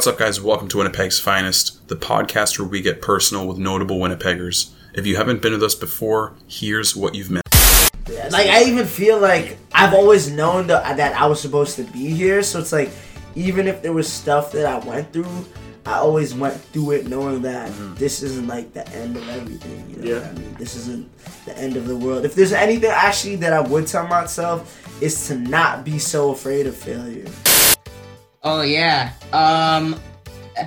What's up, guys? Welcome to Winnipeg's Finest, the podcast where we get personal with notable Winnipeggers. If you haven't been with us before, here's what you've missed. Like, I even feel like I've always known that I was supposed to be here, so it's like, even if there was stuff that I went through, I always went through it knowing that this isn't like the end of everything, you know what I mean? This isn't the end of the world. If there's anything actually that I would tell myself, is to not be so afraid of failure. Oh, yeah.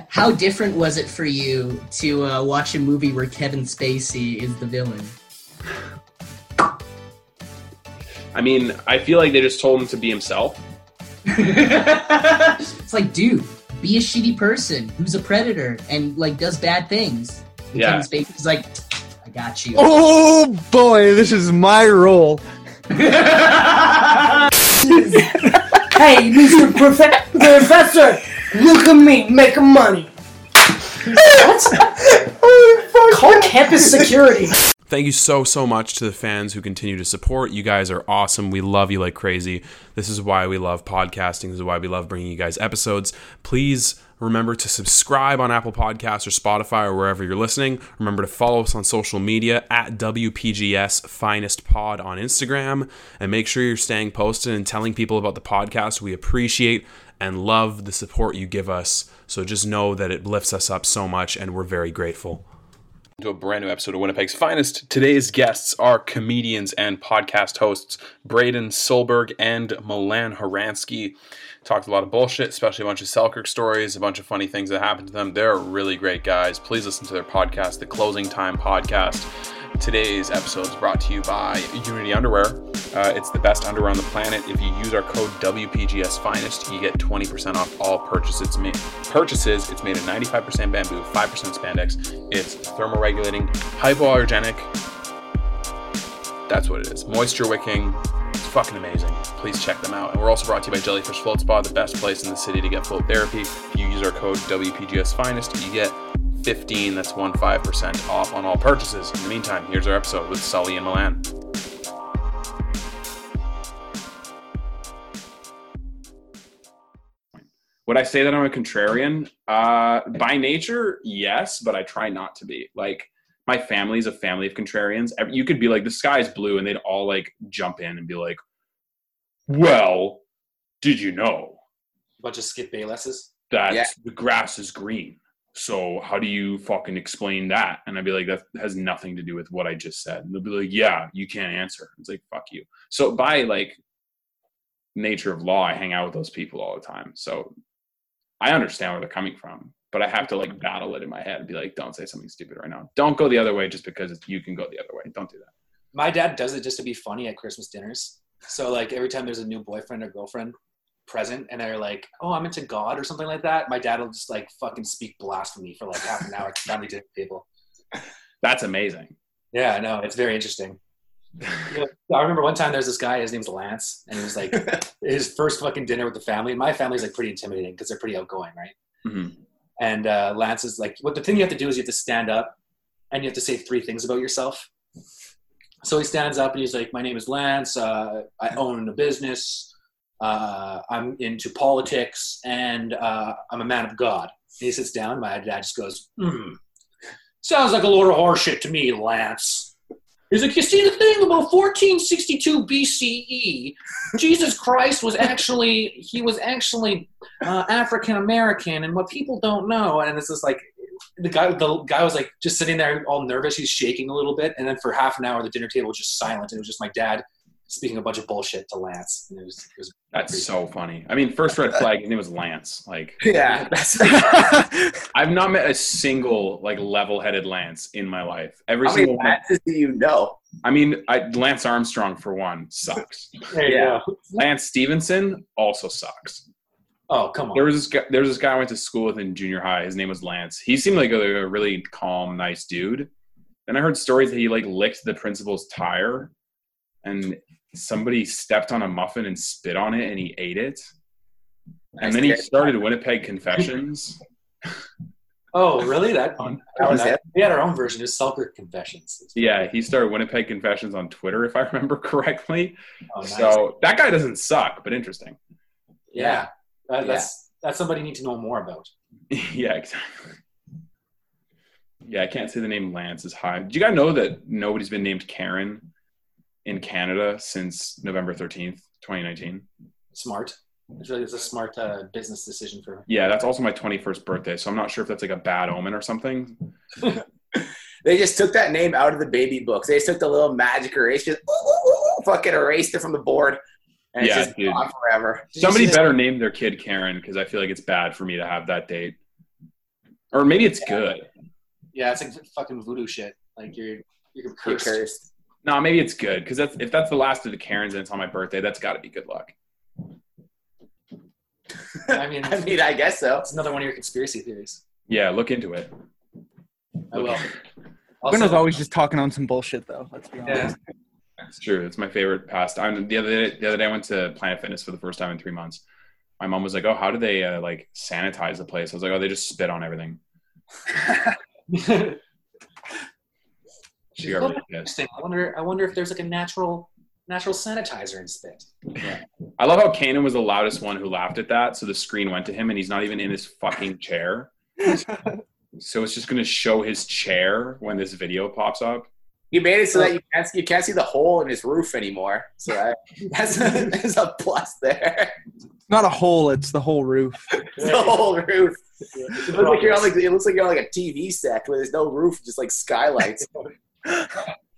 How different was it for you to watch a movie where Kevin Spacey is the villain? I mean, I feel like they just told him to be himself. It's like, dude, be a shitty person who's a predator and, like, does bad things. And yeah. Kevin Spacey's like, I got you. Oh, boy, this is my role. Hey, Mr. Professor, look at me, make money. What? Call campus security. Thank you so much to the fans who continue to support. You guys are awesome. We love you like crazy. This is why we love podcasting. This is why we love bringing you guys episodes. Please remember to subscribe on Apple Podcasts or Spotify or wherever you're listening. Remember to follow us on social media at WPGS Finest Pod on Instagram. And make sure you're staying posted and telling people about the podcast. We appreciate and love the support you give us. So just know that it lifts us up so much and we're very grateful. To a brand new episode of Winnipeg's Finest. Today's guests are comedians and podcast hosts Braden Solberg and Milan Haransky. Talked a lot of bullshit, especially a bunch of Selkirk stories, a bunch of funny things that happened to them. They're really great guys. Please listen to their podcast, the Closing Time Podcast. Today's episode is brought to you by Unity Underwear. It's the best underwear on the planet. If you use our code WPGSFinest, you get 20% off all purchases. It's made of 95% bamboo, 5% spandex. It's thermoregulating, hypoallergenic. That's what it is. Moisture wicking. It's fucking amazing. Please check them out. And we're also brought to you by Jellyfish Float Spa, the best place in the city to get float therapy. If you use our code WPGSFinest, you get 15% off on all purchases. In the meantime, here's our episode with Sully and Milan. Would I say that I'm a contrarian? By nature, yes, but I try not to be. Like, my family's a family of contrarians. You could be like, the sky's blue, and they'd all like jump in and be like, well, did you know? Bunch of Skip Baylesses. That the grass is green. So how do you fucking explain that? And I'd be like, that has nothing to do with what I just said. And they'll be like, yeah, you can't answer. It's like, fuck you. So by like nature of law, I hang out with those people all the time. So I understand where they're coming from, but I have to like battle it in my head and be like, don't say something stupid right now. Don't go the other way just because you can go the other way. Don't do that. My dad does it just to be funny at Christmas dinners. So like every time there's a new boyfriend or girlfriend present and they're like, oh, I'm into God or something like that, my dad will just like fucking speak blasphemy for like half an hour to family dinner table. That's amazing. Yeah, I know. It's very interesting. You know, I remember one time there's this guy, his name's Lance, and it was like his first fucking dinner with the family. And my family's like pretty intimidating because they're pretty outgoing, right? Mm-hmm. And Lance is like, the thing you have to do is you have to stand up and you have to say three things about yourself. So he stands up and he's like, my name is Lance. I own a business. I'm into politics and I'm a man of God. And he sits down. My dad just goes, sounds like a load of horseshit to me, Lance. He's like, you see, the thing about 1462 BCE, Jesus Christ was actually, African American, and what people don't know, and it's just like, the guy was like just sitting there all nervous. He's shaking a little bit, and then for half an hour the dinner table was just silent. It was just my dad speaking a bunch of bullshit to Lance. And it was that's so funny. I mean, first red flag, and it was Lance. Like, yeah. I've not met a single like level-headed Lance in my life. How many Lances do you know? I mean, Lance Armstrong for one sucks. There you go. Lance Stevenson also sucks. Oh, come on. There was this guy I went to school with in junior high. His name was Lance. He seemed like a really calm, nice dude. And I heard stories that he like licked the principal's tire. And somebody stepped on a muffin and spit on it, and he ate it. And then he started Winnipeg Confessions. Oh, really? That was it? We had our own version of Selkirk Confessions. Yeah, he started Winnipeg Confessions on Twitter, if I remember correctly. Oh, nice. So that guy doesn't suck, but interesting. Yeah, that's somebody you need to know more about. Yeah, exactly. Yeah, I can't say the name Lance is high. Do you guys know that nobody's been named Karen in Canada since November 13th, 2019? Smart. It's a smart business decision for her. Yeah, that's also my 21st birthday, so I'm not sure if that's like a bad omen or something. They just took that name out of the baby books. They just took the little magic erase, just fucking erased it from the board. And yeah, it's just gone forever. Somebody better name their kid Karen, because I feel like it's bad for me to have that date. Or maybe it's good. Yeah, it's like fucking voodoo shit. Like you're cursed. You're cursed. No, maybe it's good, because that's if that's the last of the Karens and it's on my birthday, that's got to be good luck. I mean, I guess so. It's another one of your conspiracy theories. Yeah, look into it. I will. Winner's always just talking on some bullshit, though. Let's be honest. Yeah. It's true. It's my favorite pastime. The other day, I went to Planet Fitness for the first time in 3 months. My mom was like, "Oh, how do they like sanitize the place?" I was like, "Oh, they just spit on everything." She got really pissed. I wonder if there's like a natural sanitizer in spit. Yeah. I love how Kanan was the loudest one who laughed at that, so the screen went to him, and he's not even in his fucking chair. So it's just going to show his chair when this video pops up. He made it so that you can't see the hole in his roof anymore. So that's a plus there. It's not a hole; it's the whole roof. It's the whole roof. Yeah, it looks like you're on like a TV set where there's no roof, just like skylights.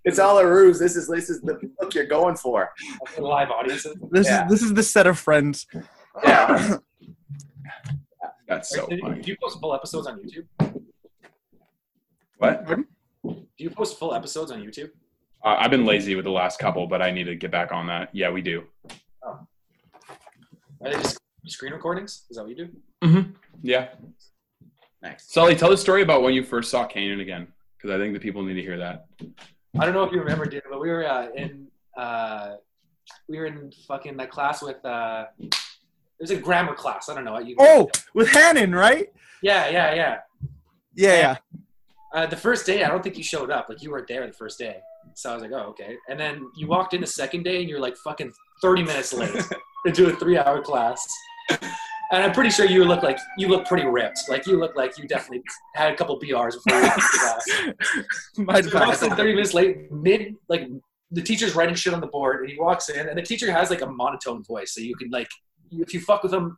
It's all a ruse. This is the look you're going for. Live audiences. This is the set of Friends. Yeah. That's so funny. Do you post full episodes on YouTube? What? Do you post full episodes on YouTube? I've been lazy with the last couple, but I need to get back on that. Yeah, we do. Oh. Are they just screen recordings? Is that what you do? Mm-hmm. Yeah. Nice. Sully, tell the story about when you first saw Kanan again, because I think the people need to hear that. I don't know if you remember, dude, but we were in fucking that class with it was a grammar class. I don't know what you. Oh, with Hannon, right? Yeah. The first day, I don't think you showed up. Like, you weren't there the first day. So I was like, oh, okay. And then you walked in the second day, and you're like fucking 30 minutes late into a 3-hour class. And I'm pretty sure you look pretty ripped. Like, you look like you definitely had a couple BRs before you went to class. So you walked in 30 minutes late, the teacher's writing shit on the board, and he walks in, and the teacher has, like, a monotone voice. So you can, like, if you fuck with him,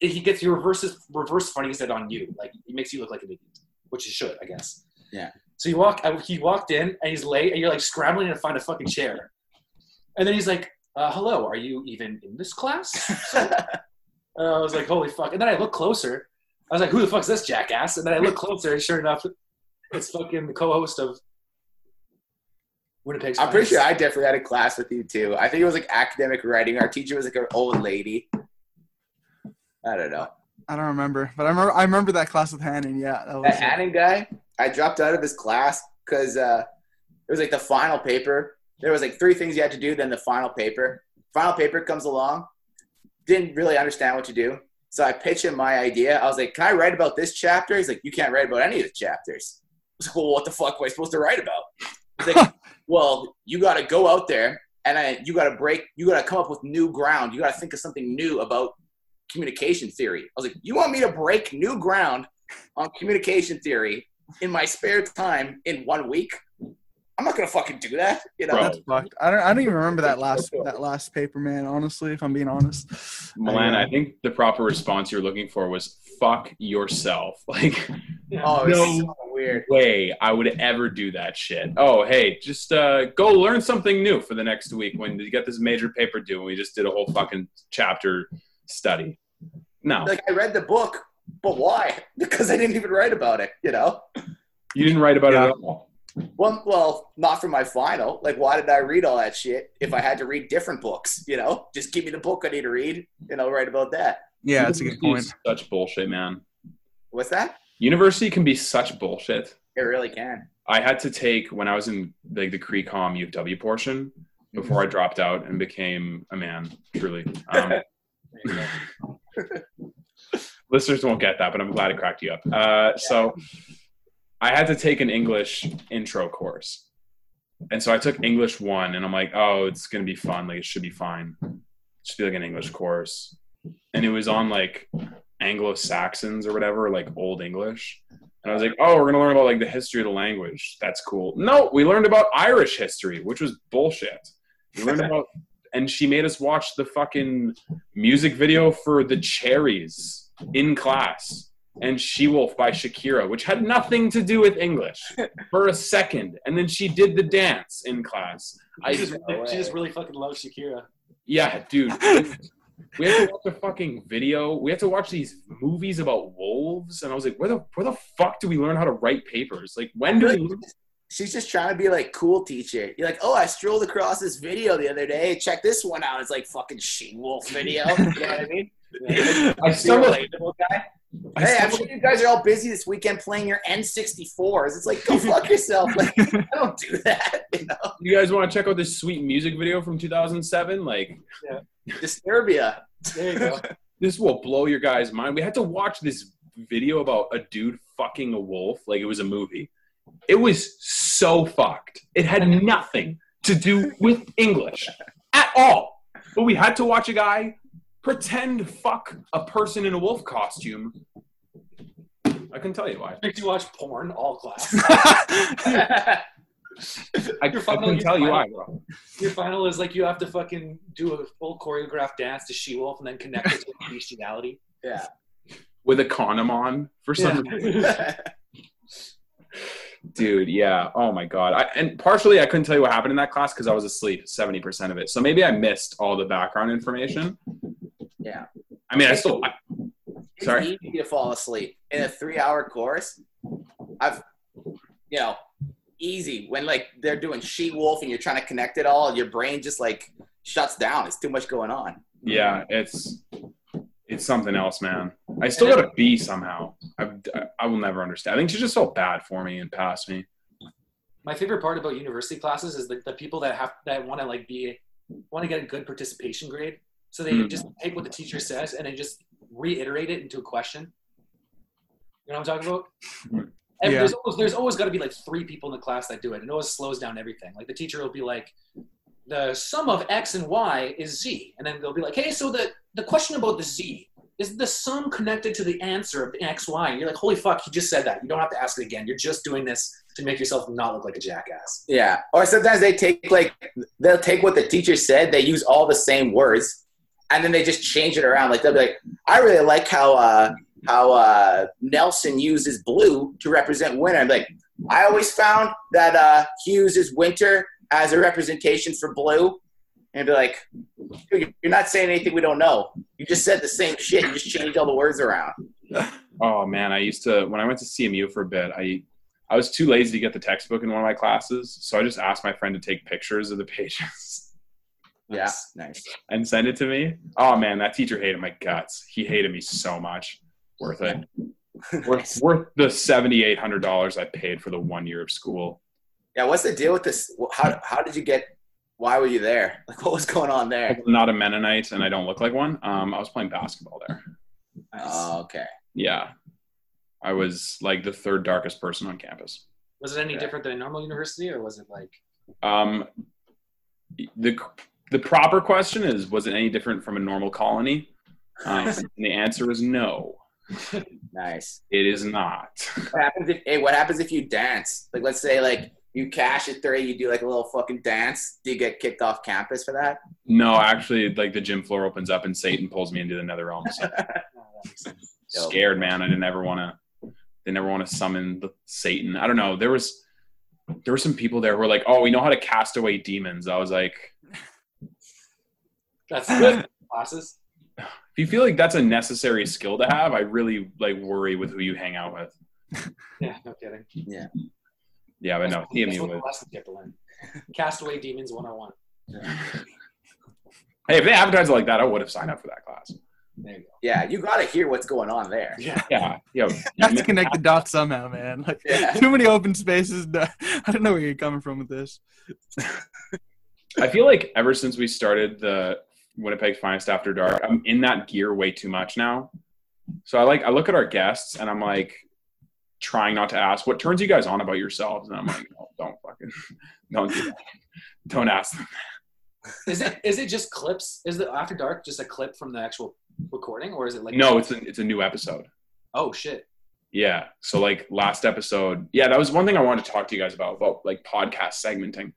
he gets your reverse funnies that on you. Like, he makes you look like an idiot, which he should, I guess. Yeah. So he walked in, and he's late, and you're like scrambling to find a fucking chair. And then he's like, hello, are you even in this class? And I was like, holy fuck. And then I look closer. I was like, who the fuck's this jackass? And then I look closer, and sure enough, it's fucking the co-host of Winnipeg's Finest. I'm pretty sure I definitely had a class with you, too. I think it was like academic writing. Our teacher was like an old lady. I don't know. I don't remember, but I remember that class with Hannon. Yeah, that Hannon guy. I dropped out of his class because it was like the final paper. There was like 3 things you had to do, then the final paper. Final paper comes along. Didn't really understand what to do, so I pitched him my idea. I was like, "Can I write about this chapter?" He's like, "You can't write about any of the chapters." I was like, "Well, what the fuck am I supposed to write about?" He's like, "Well, you got to go out there and you got to come up with new ground. You got to think of something new about." Communication theory. I was like, you want me to break new ground on communication theory in my spare time in 1 week? I'm not gonna fucking do that. You know, that's fucked. I don't even remember that last paper, man. Honestly, if I'm being honest, Milan, I think the proper response you're looking for was "fuck yourself." Like, oh, no so weird. Way I would ever do that shit. Oh, hey, just go learn something new for the next week when you get this major paper due. And we just did a whole fucking chapter. Study. No. Like, I read the book, but why? Because I didn't even write about it, you know? You didn't write about it at all? Well, not for my final. Like, why did I read all that shit if I had to read different books, you know? Just give me the book I need to read, and I'll write about that. Yeah, that's a good point. Such bullshit, man. What's that? University can be such bullshit. It really can. I had to take, when I was in like the CreeComm UW portion, before I dropped out and became a man, truly. Listeners won't get that, but I'm glad it cracked you up. So I had to take an English intro course, and so I took English 1, and I'm like, oh, it's gonna be fun, like it should be fine, it should be like an English course. And it was on like Anglo-Saxons or whatever, like Old English. And I was like, oh, we're going to learn about like the history of the language. That's cool. No, we learned about Irish history, which was bullshit. We learned about, and she made us watch the fucking music video for The Cherries in class. And She-Wolf by Shakira, which had nothing to do with English for a second. And then she did the dance in class. She just really fucking loves Shakira. Yeah, dude. We have to watch a fucking video. We have to watch these movies about wolves. And I was like, where the fuck do we learn how to write papers? Like, when do we... She's just trying to be like cool teacher. You're like, oh, I strolled across this video the other day. Check this one out. It's like fucking She-Wolf video. You know what I mean? Yeah. I still relatable guy. Hey, I believe you guys are all busy this weekend playing your N64s. It's like, go fuck yourself. Like, I don't do that. You know? You guys want to check out this sweet music video from 2007? Like, yeah. Disturbia. There you go. This will blow your guys' mind. We had to watch this video about a dude fucking a wolf. Like, it was a movie. It was so fucked. It had nothing to do with English at all. But we had to watch a guy pretend fuck a person in a wolf costume. I can tell you why. Did you watch porn all class? I can tell you why, bro. Your final is like you have to fucking do a full choreographed dance to She-Wolf and then connect it to bestiality. Yeah. With a condom on for some reason. Dude, yeah. Oh my God. And partially I couldn't tell you what happened in that class because I was asleep 70% of it. So maybe I missed all the background information. Yeah. I mean, It's easy to fall asleep in a 3-hour course. Easy. When like they're doing She-Wolf and you're trying to connect it all, your brain just like shuts down. It's too much going on. Yeah. It's something else, man. I still got a B somehow. I will never understand. I think she just felt bad for me and passed me. My favorite part about university classes is the people that want to like want to get a good participation grade. So they just take what the teacher says and then just reiterate it into a question. You know what I'm talking about? And there's always got to be like three people in the class that do it. It always slows down everything. Like the teacher will be like, the sum of X and Y is Z. And then they'll be like, hey, so the question about the Z, is the sum connected to the answer of X, Y? And you're like, holy fuck, you just said that. You don't have to ask it again. You're just doing this to make yourself not look like a jackass. Yeah. Or sometimes they'll take what the teacher said. They use all the same words. And then they just change it around. Like they'll be like, I really like how Nelson uses blue to represent winter. I'm like, I always found that Hughes is winter as a representation for blue. And be like, dude, you're not saying anything we don't know. You just said the same shit. You just changed all the words around. Oh man, when I went to CMU for a bit, I was too lazy to get the textbook in one of my classes, so I just asked my friend to take pictures of the pages. Yeah, nice. And send it to me. Oh man, that teacher hated my guts. He hated me so much. Worth it. Worth the $7,800 I paid for the 1 year of school. Yeah, what's the deal with this? How did you get? Why were you there? Like, what was going on there? I'm not a Mennonite, and I don't look like one. I was playing basketball there. Nice. Oh, okay. Yeah, I was like the third darkest person on campus. Was it any different than a normal university, or was it like? The proper question is, was it any different from a normal colony? And the answer is no. Nice. It is not. What happens if you dance? Like, let's say, like, you cash at 3, you do, like, a little fucking dance. Do you get kicked off campus for that? No, actually, like, the gym floor opens up and Satan pulls me into the nether realm. So. Scared, man. They never want to summon Satan. I don't know. There were some people there who were like, oh, we know how to cast away demons. I was like... That's good classes. If you feel like that's a necessary skill to have, I really like worry with who you hang out with. Yeah, no kidding. Yeah. Yeah, but no, CMU was. Castaway Demons 101. Yeah. Hey, if they advertised like that, I would have signed up for that class. There you go. Yeah, you got to hear what's going on there. Yeah. You have to connect the dots somehow, man. Like, too many open spaces. I don't know where you're coming from with this. I feel like ever since we started the Winnipeg's Finest After Dark, I'm in that gear way too much now. So I look at our guests and I'm like trying not to ask what turns you guys on about yourselves, and I'm like, no, don't do that. Don't ask them. Is it just clips? Is the After Dark just a clip from the actual recording, or is it like? No, it's a new episode. Oh shit. Yeah. So like last episode, yeah, that was one thing I wanted to talk to you guys about like podcast segmenting.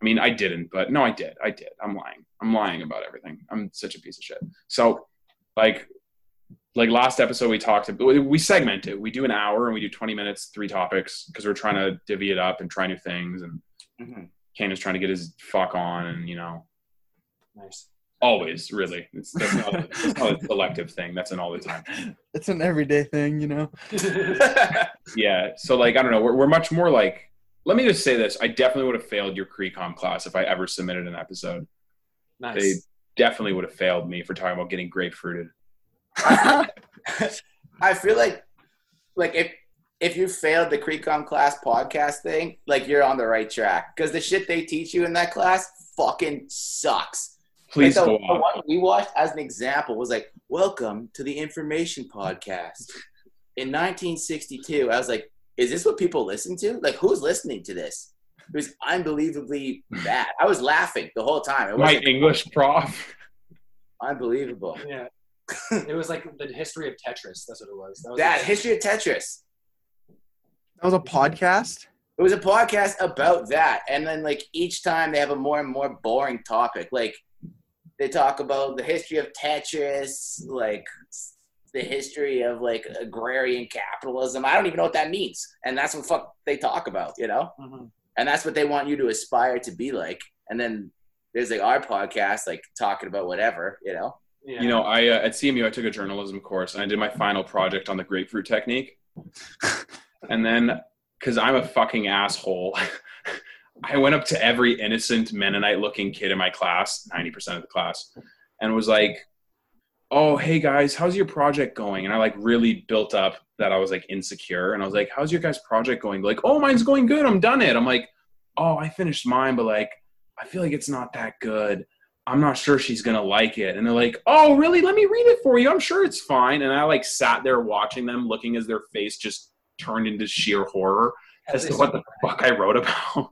I mean, I didn't, but no, I did. I'm lying about everything. I'm such a piece of shit. So like last episode we talked about, we segment it. We do an hour and we do 20 minutes, 3 topics, because we're trying to divvy it up and try new things. And Kane is trying to get his fuck on, and you know, nice. Always, really. That's not a selective thing. That's an all the time thing. It's an everyday thing, you know? Yeah. So like, I don't know. We're much more like, let me just say this. I definitely would have failed your CreeComm class if I ever submitted an episode. Nice. They definitely would have failed me for talking about getting grapefruited. I feel like if you failed the CreeComm class podcast thing, like you're on the right track. Because the shit they teach you in that class fucking sucks. Please go on. The one we watched as an example was like, welcome to the information podcast. In 1962, I was like, is this what people listen to? Like, who's listening to this? It was unbelievably bad. I was laughing the whole time. It My English prof. Unbelievable. Yeah. It was like the history of Tetris. That's what it was. History of Tetris. That was a podcast? It was a podcast about that. And then, like, each time they have a more and more boring topic. Like, they talk about the history of Tetris, like the history of like agrarian capitalism. I don't even know what that means. And that's what fuck they talk about, you know? Mm-hmm. And that's what they want you to aspire to be like. And then there's like our podcast, like talking about whatever, you know? Yeah. You know, I at CMU, I took a journalism course and I did my final project on the grapefruit technique. And then, cause I'm a fucking asshole. I went up to every innocent Mennonite-looking kid in my class, 90% of the class, and was like, oh, hey, guys, how's your project going? And I, like, really built up that I was, like, insecure. And I was like, how's your guys' project going? Like, oh, mine's going good. I'm done it. I'm like, oh, I finished mine, but, like, I feel like it's not that good. I'm not sure she's going to like it. And they're like, oh, really? Let me read it for you. I'm sure it's fine. And I, like, sat there watching them, looking as their face just turned into sheer horror. As to what the fuck I wrote about.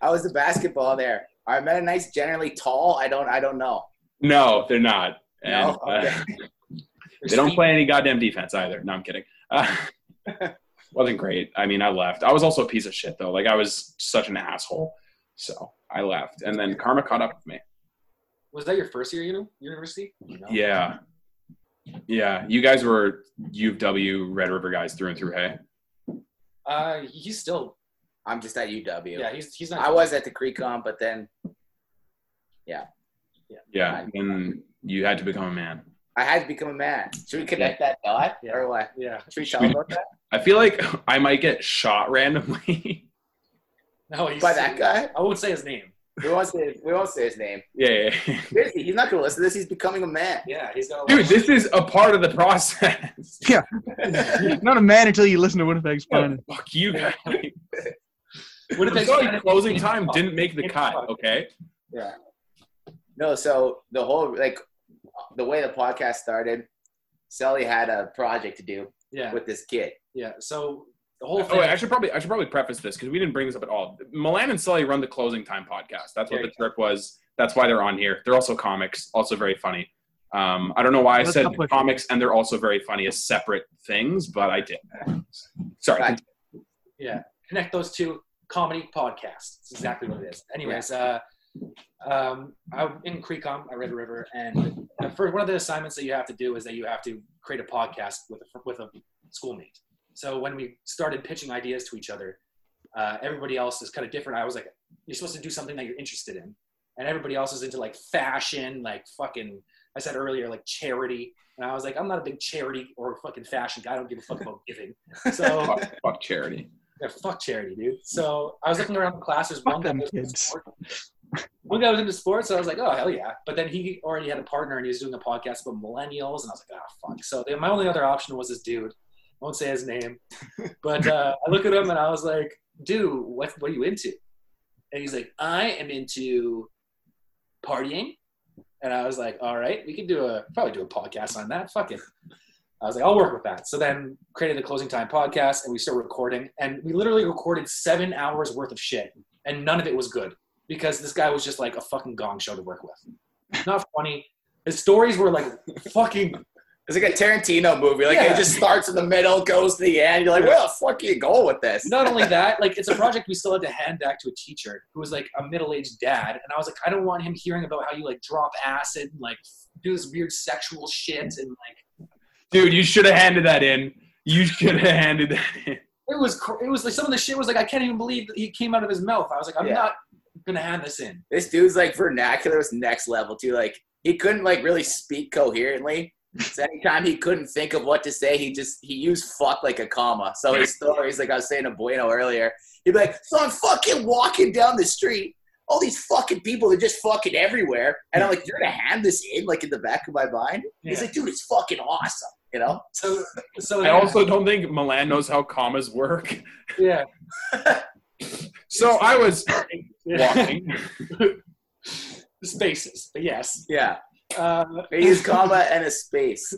I was the basketball there. Are Mennonites generally tall? I don't know. No, they're not. And, no? Okay. They don't play any goddamn defense either. No, I'm kidding. Wasn't great. I mean, I left. I was also a piece of shit though. Like I was such an asshole. So I left, and then karma caught up with me. Was that your first year, university? No. Yeah. Yeah. You guys were UW Red River guys through and through, hey? He's still. I'm just at UW. Yeah, he's not. I was at the CreeComm, but then. Yeah. Yeah, and you had to become a man. I had to become a man. Should we connect that dot or what? Yeah. Should we talk about that? I feel like I might get shot randomly. No, by that guy. I won't say his name. We won't say his name. Yeah. Seriously, he's not gonna listen to this. He's becoming a man. Yeah, he's gonna. Dude, this is a part of the process. Yeah, not a man until you listen to Winnipeg's Finest. Yeah, fuck you guys. Winnipeg's Finest Closing Time didn't make the cut. Okay. Yeah. No, so the whole the way the podcast started, Sully had a project to do. Yeah. With this kid. Yeah. So. The whole thing. Oh, wait, I should probably preface this because we didn't bring this up at all. Milan and Sully run the Closing Time podcast. That's what the trip was. That's why they're on here. They're also comics, also very funny. I don't know why I said comics and they're also very funny as separate things, but I did. Sorry. Right. Yeah, connect those two. Comedy podcast. That's exactly what it is. Anyways, I'm in CreeComm, I read River, and for one of the assignments that you have to do is that you have to create a podcast with a schoolmate. So when we started pitching ideas to each other, everybody else is kind of different. I was like, you're supposed to do something that you're interested in. And everybody else is into like fashion, like fucking, I said earlier, like charity. And I was like, I'm not a big charity or fucking fashion guy. I don't give a fuck about giving. So fuck charity. Yeah, fuck charity, dude. So I was looking around the class. There's one guy was into sports. So I was like, oh, hell yeah. But then he already had a partner and he was doing a podcast about millennials. And I was like, ah, fuck. So my only other option was this dude. I won't say his name, but I look at him and I was like, dude, what are you into? And he's like, I am into partying. And I was like, all right, we could probably do a podcast on that. Fuck it. I was like, I'll work with that. So then created the Closing Time podcast and we started recording and we literally recorded 7 hours worth of shit and none of it was good. because this guy was just like a fucking gong show to work with. Not funny. His stories were like fucking... It's like a Tarantino movie. Like it just starts in the middle, goes to the end. You're like, where the fuck do you go with this? Not only that, like it's a project we still had to hand back to a teacher who was like a middle-aged dad. And I was like, I don't want him hearing about how you like drop acid and like do this weird sexual shit and like... Dude, you should have handed that in. You should have handed that in. It was like some of the shit was like, I can't even believe that he came out of his mouth. I was like, I'm not gonna hand this in. This dude's like vernacular was next level too. Like he couldn't like really speak coherently. So anytime he couldn't think of what to say, he used fuck like a comma. So his stories, like I was saying to Bueno earlier, he'd be like, so I'm fucking walking down the street. All these fucking people are just fucking everywhere. And I'm like, you're gonna hand this in like in the back of my mind? Yeah. He's like, dude, it's fucking awesome. You know? So I also don't think Milan knows how commas work. Yeah. So I was walking. Spaces, yes. Yeah. They use comma and a space.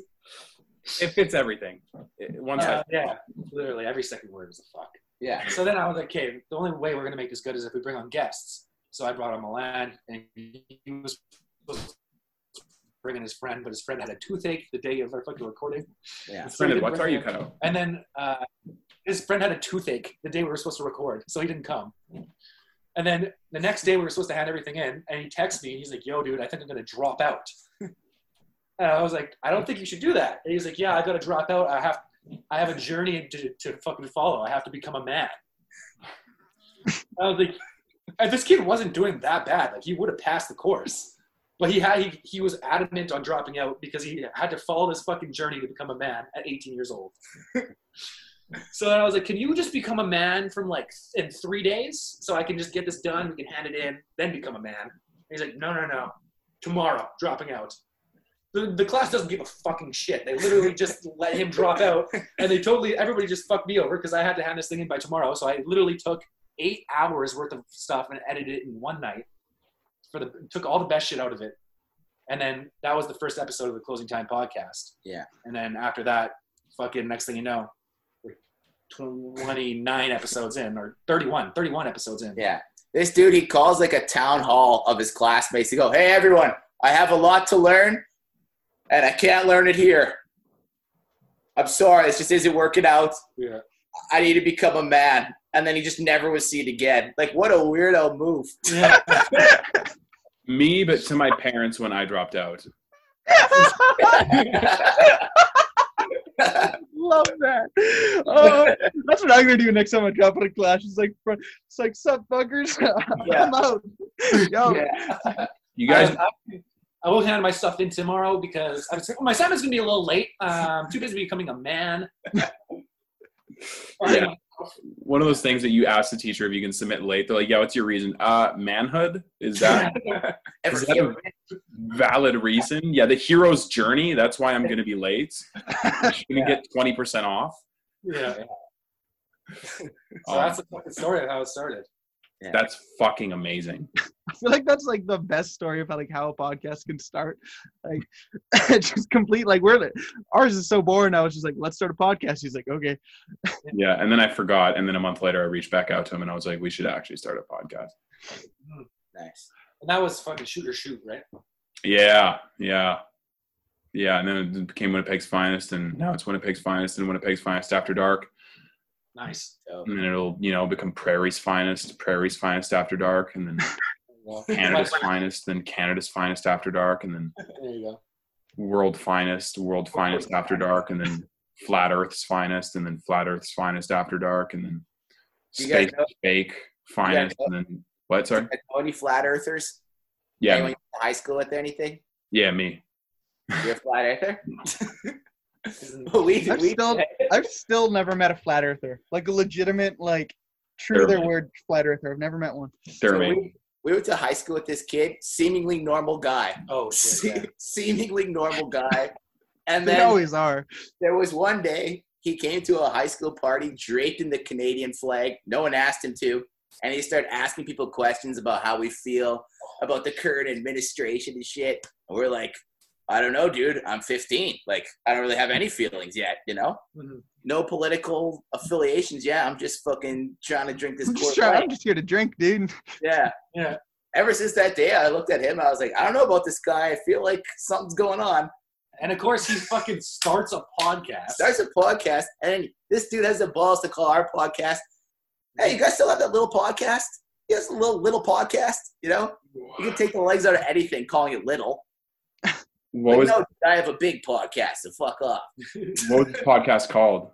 It fits everything. Yeah, literally every second word is a fuck. Yeah. So then I was like, okay, the only way we're gonna make this good is if we bring on guests. So I brought on Milan, and he was bringing his friend, but his friend had a toothache the day of our fucking recording. Yeah. His friend had what? Sorry, you cut out. And then his friend had a toothache the day we were supposed to record, so he didn't come. And then the next day we were supposed to hand everything in, and he texts me, and he's like, yo, dude, I think I'm going to drop out. And I was like, I don't think you should do that. And he's like, yeah, I got to drop out. I have a journey to fucking follow. I have to become a man. I was like, and this kid wasn't doing that bad. Like, he would have passed the course. But he was adamant on dropping out because he had to follow this fucking journey to become a man at 18 years old. So then I was like, can you just become a man from like in 3 days? So I can just get this done. We can hand it in, then become a man. And he's like, no. Tomorrow, dropping out. The class doesn't give a fucking shit. They literally just let him drop out. And they everybody just fucked me over because I had to hand this thing in by tomorrow. So I literally took 8 hours worth of stuff and edited it in one night. Took all the best shit out of it. And then that was the first episode of the Closing Time Podcast. Yeah. And then after that, fucking next thing you know, 29 episodes in, or 31 episodes in. Yeah. This dude, he calls like a town hall of his classmates to go, hey, everyone, I have a lot to learn, and I can't learn it here. I'm sorry. This just isn't working out. Yeah. I need to become a man. And then he just never was seen again. Like, what a weirdo move. Yeah. Me, but to my parents when I dropped out. Love that. Oh, that's what I'm gonna do next time I drop out of class. It's like, sup, fuckers. Yeah. I'm out. Yo. Yeah. You guys. I will hand my stuff in tomorrow because my assignment's gonna be a little late. Too busy becoming a man. Yeah. One of those things that you ask the teacher if you can submit late. They're like, yeah, what's your reason? Manhood? Is that a valid reason? Yeah, the hero's journey. That's why I'm going to be late. I'm going to get 20% off. Yeah. So that's the fucking story of how it started. Yeah. That's fucking amazing. I feel like that's like the best story about like how a podcast can start. Like just complete, like ours is so boring. I was just like, let's start a podcast. He's like, okay. Yeah. And then I forgot. And then a month later I reached back out to him and I was like, we should actually start a podcast. Nice. And that was fucking shoot, right? Yeah. And then it became Winnipeg's Finest, and now it's Winnipeg's Finest and Winnipeg's Finest After Dark. Nice. And then it'll, become Prairie's Finest After Dark, and then Canada's Finest, then Canada's Finest After Dark, and then there you go. World Finest After Dark, and then Flat Earth's Finest, and then Flat Earth's Finest After Dark, and then Space Finest, and then what? Sorry. Any flat earthers? Yeah. Anyone in high school with anything? Yeah, me. You're a flat earther? I've still never met a flat earther, like a legitimate, like true to their word flat earther. I've never met one. So we went to high school with this kid, seemingly normal guy. Oh, shit, yeah. Seemingly normal guy. And then they always are. There was one day he came to a high school party draped in the Canadian flag. No one asked him to, and he started asking people questions about how we feel about the current administration and shit. And we're like, I don't know, dude. I'm 15. Like, I don't really have any feelings yet, Mm-hmm. No political affiliations yet. I'm just fucking trying to drink this. I'm just here to drink, dude. Yeah. ever since that day, I looked at him. I was like, I don't know about this guy. I feel like something's going on. And, of course, he fucking starts a podcast. And this dude has the balls to call our podcast. Hey, you guys still have that little podcast? He has a little podcast, you know? You can take the legs out of anything calling it little. What was I have a big podcast, so fuck off. What was the podcast called?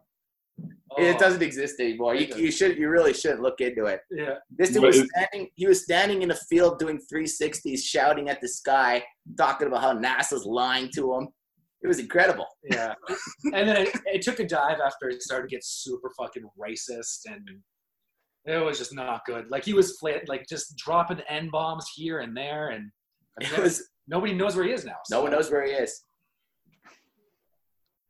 It doesn't exist anymore. You really should look into it. Yeah. This dude was standing in a field doing 360s, shouting at the sky, talking about how NASA's lying to him. It was incredible. Yeah. And then it took a dive after it started to get super fucking racist, and it was just not good. Like, he was just dropping N-bombs here and there, and nobody knows where he is now. So. No one knows where he is.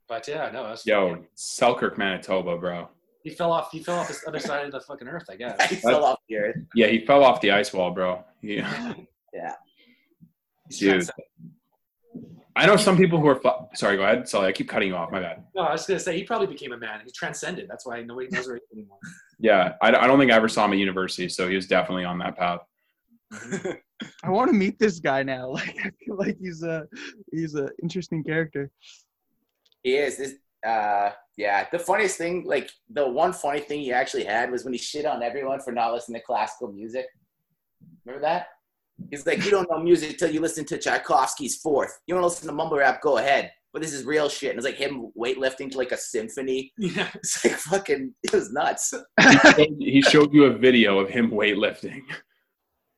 But yeah, no. Yo, Selkirk, Manitoba, bro. He fell off the other side of the fucking earth, I guess. Fell off the earth. Yeah, he fell off the ice wall, bro. Yeah. Yeah. Dude. I know some people who are... Sorry, go ahead. Sorry, I keep cutting you off. My bad. No, I was going to say, he probably became a man. He transcended. That's why nobody knows where he is anymore. Yeah, I don't think I ever saw him at university, so he was definitely on that path. I want to meet this guy now. Like, I feel like he's a interesting character. He is. The funniest thing, like the one funny thing he actually had was when he shit on everyone for not listening to classical music. Remember that? He's like, you don't know music until you listen to Tchaikovsky's Fourth. You want to listen to mumble rap? Go ahead. But this is real shit. And it's like him weightlifting to like a symphony. Yeah. It's like fucking, it was nuts. He showed you a video of him weightlifting.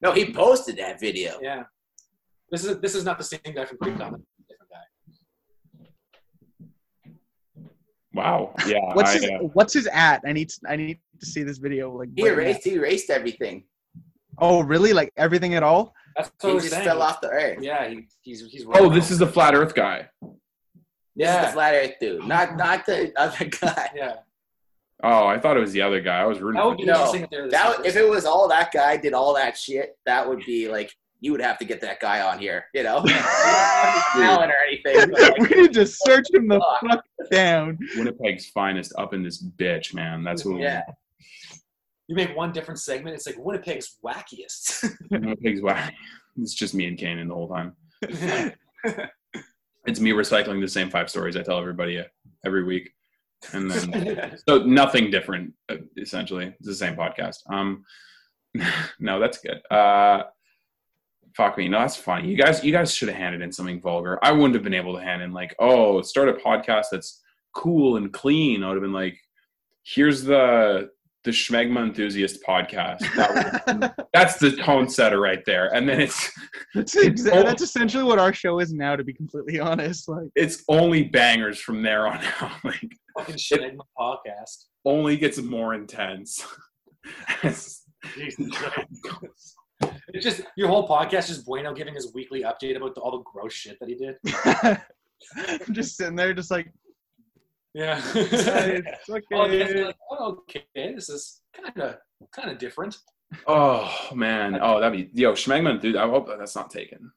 No, he posted that video. Yeah. This is not the same guy from CreeComm. Wow. Yeah. What's his at? I need to see this video. Like he erased everything. Oh, really? Like everything at all? That's what he just saying. Fell off the earth. Yeah. He's. Oh, this is the flat Earth guy. Yeah. This is the flat Earth dude. Not the other guy. Yeah. Oh, I thought it was the other guy. I was rooting. That would be interesting. If it was all that guy did all that shit, that would be like. You would have to get that guy on here, you know? Or anything. Like, we need to search him the fuck down. Winnipeg's Finest up in this bitch, man. That's what we You make one different segment, it's like Winnipeg's Wackiest. Winnipeg's Wacky. It's just me and Kanan the whole time. It's me recycling the same 5 stories I tell everybody every week. And then, so nothing different, essentially. It's the same podcast. No, that's good. Fuck me. No, that's funny. You guys should have handed in something vulgar. I wouldn't have been able to hand in like, oh, start a podcast that's cool and clean. I would have been like, here's the Schmegma Enthusiast podcast. That's the tone setter right there. And then that's essentially what our show is now, to be completely honest. Like, it's only bangers from there on out. Like, fucking Schmegma podcast. Only gets more intense. Jesus Christ. It's just your whole podcast is Bueno giving his weekly update about all the gross shit that he did. I'm just sitting there just like, yeah. It's okay. This is kind of different. Oh man. Oh, that'd be Schmegman, dude. I hope that's not taken.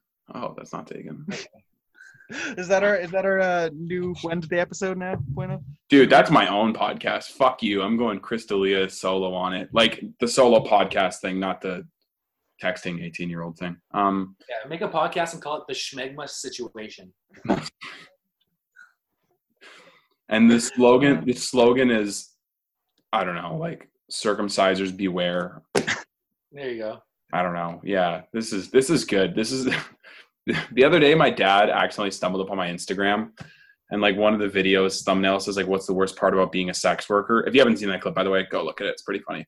Is that our new Wednesday episode now, Bueno? Dude, that's my own podcast. Fuck you. I'm going Chris D'Elia solo on it. Like the solo podcast thing, not the texting 18-year-old thing. Yeah, make a podcast and call it the Schmegma Situation. And the slogan is, I don't know, like circumcisers beware. There you go. I don't know. Yeah, this is good. This is the other day my dad accidentally stumbled upon my Instagram, and like one of the videos thumbnail says like, what's the worst part about being a sex worker? If you haven't seen that clip, by the way, go look at it. It's pretty funny.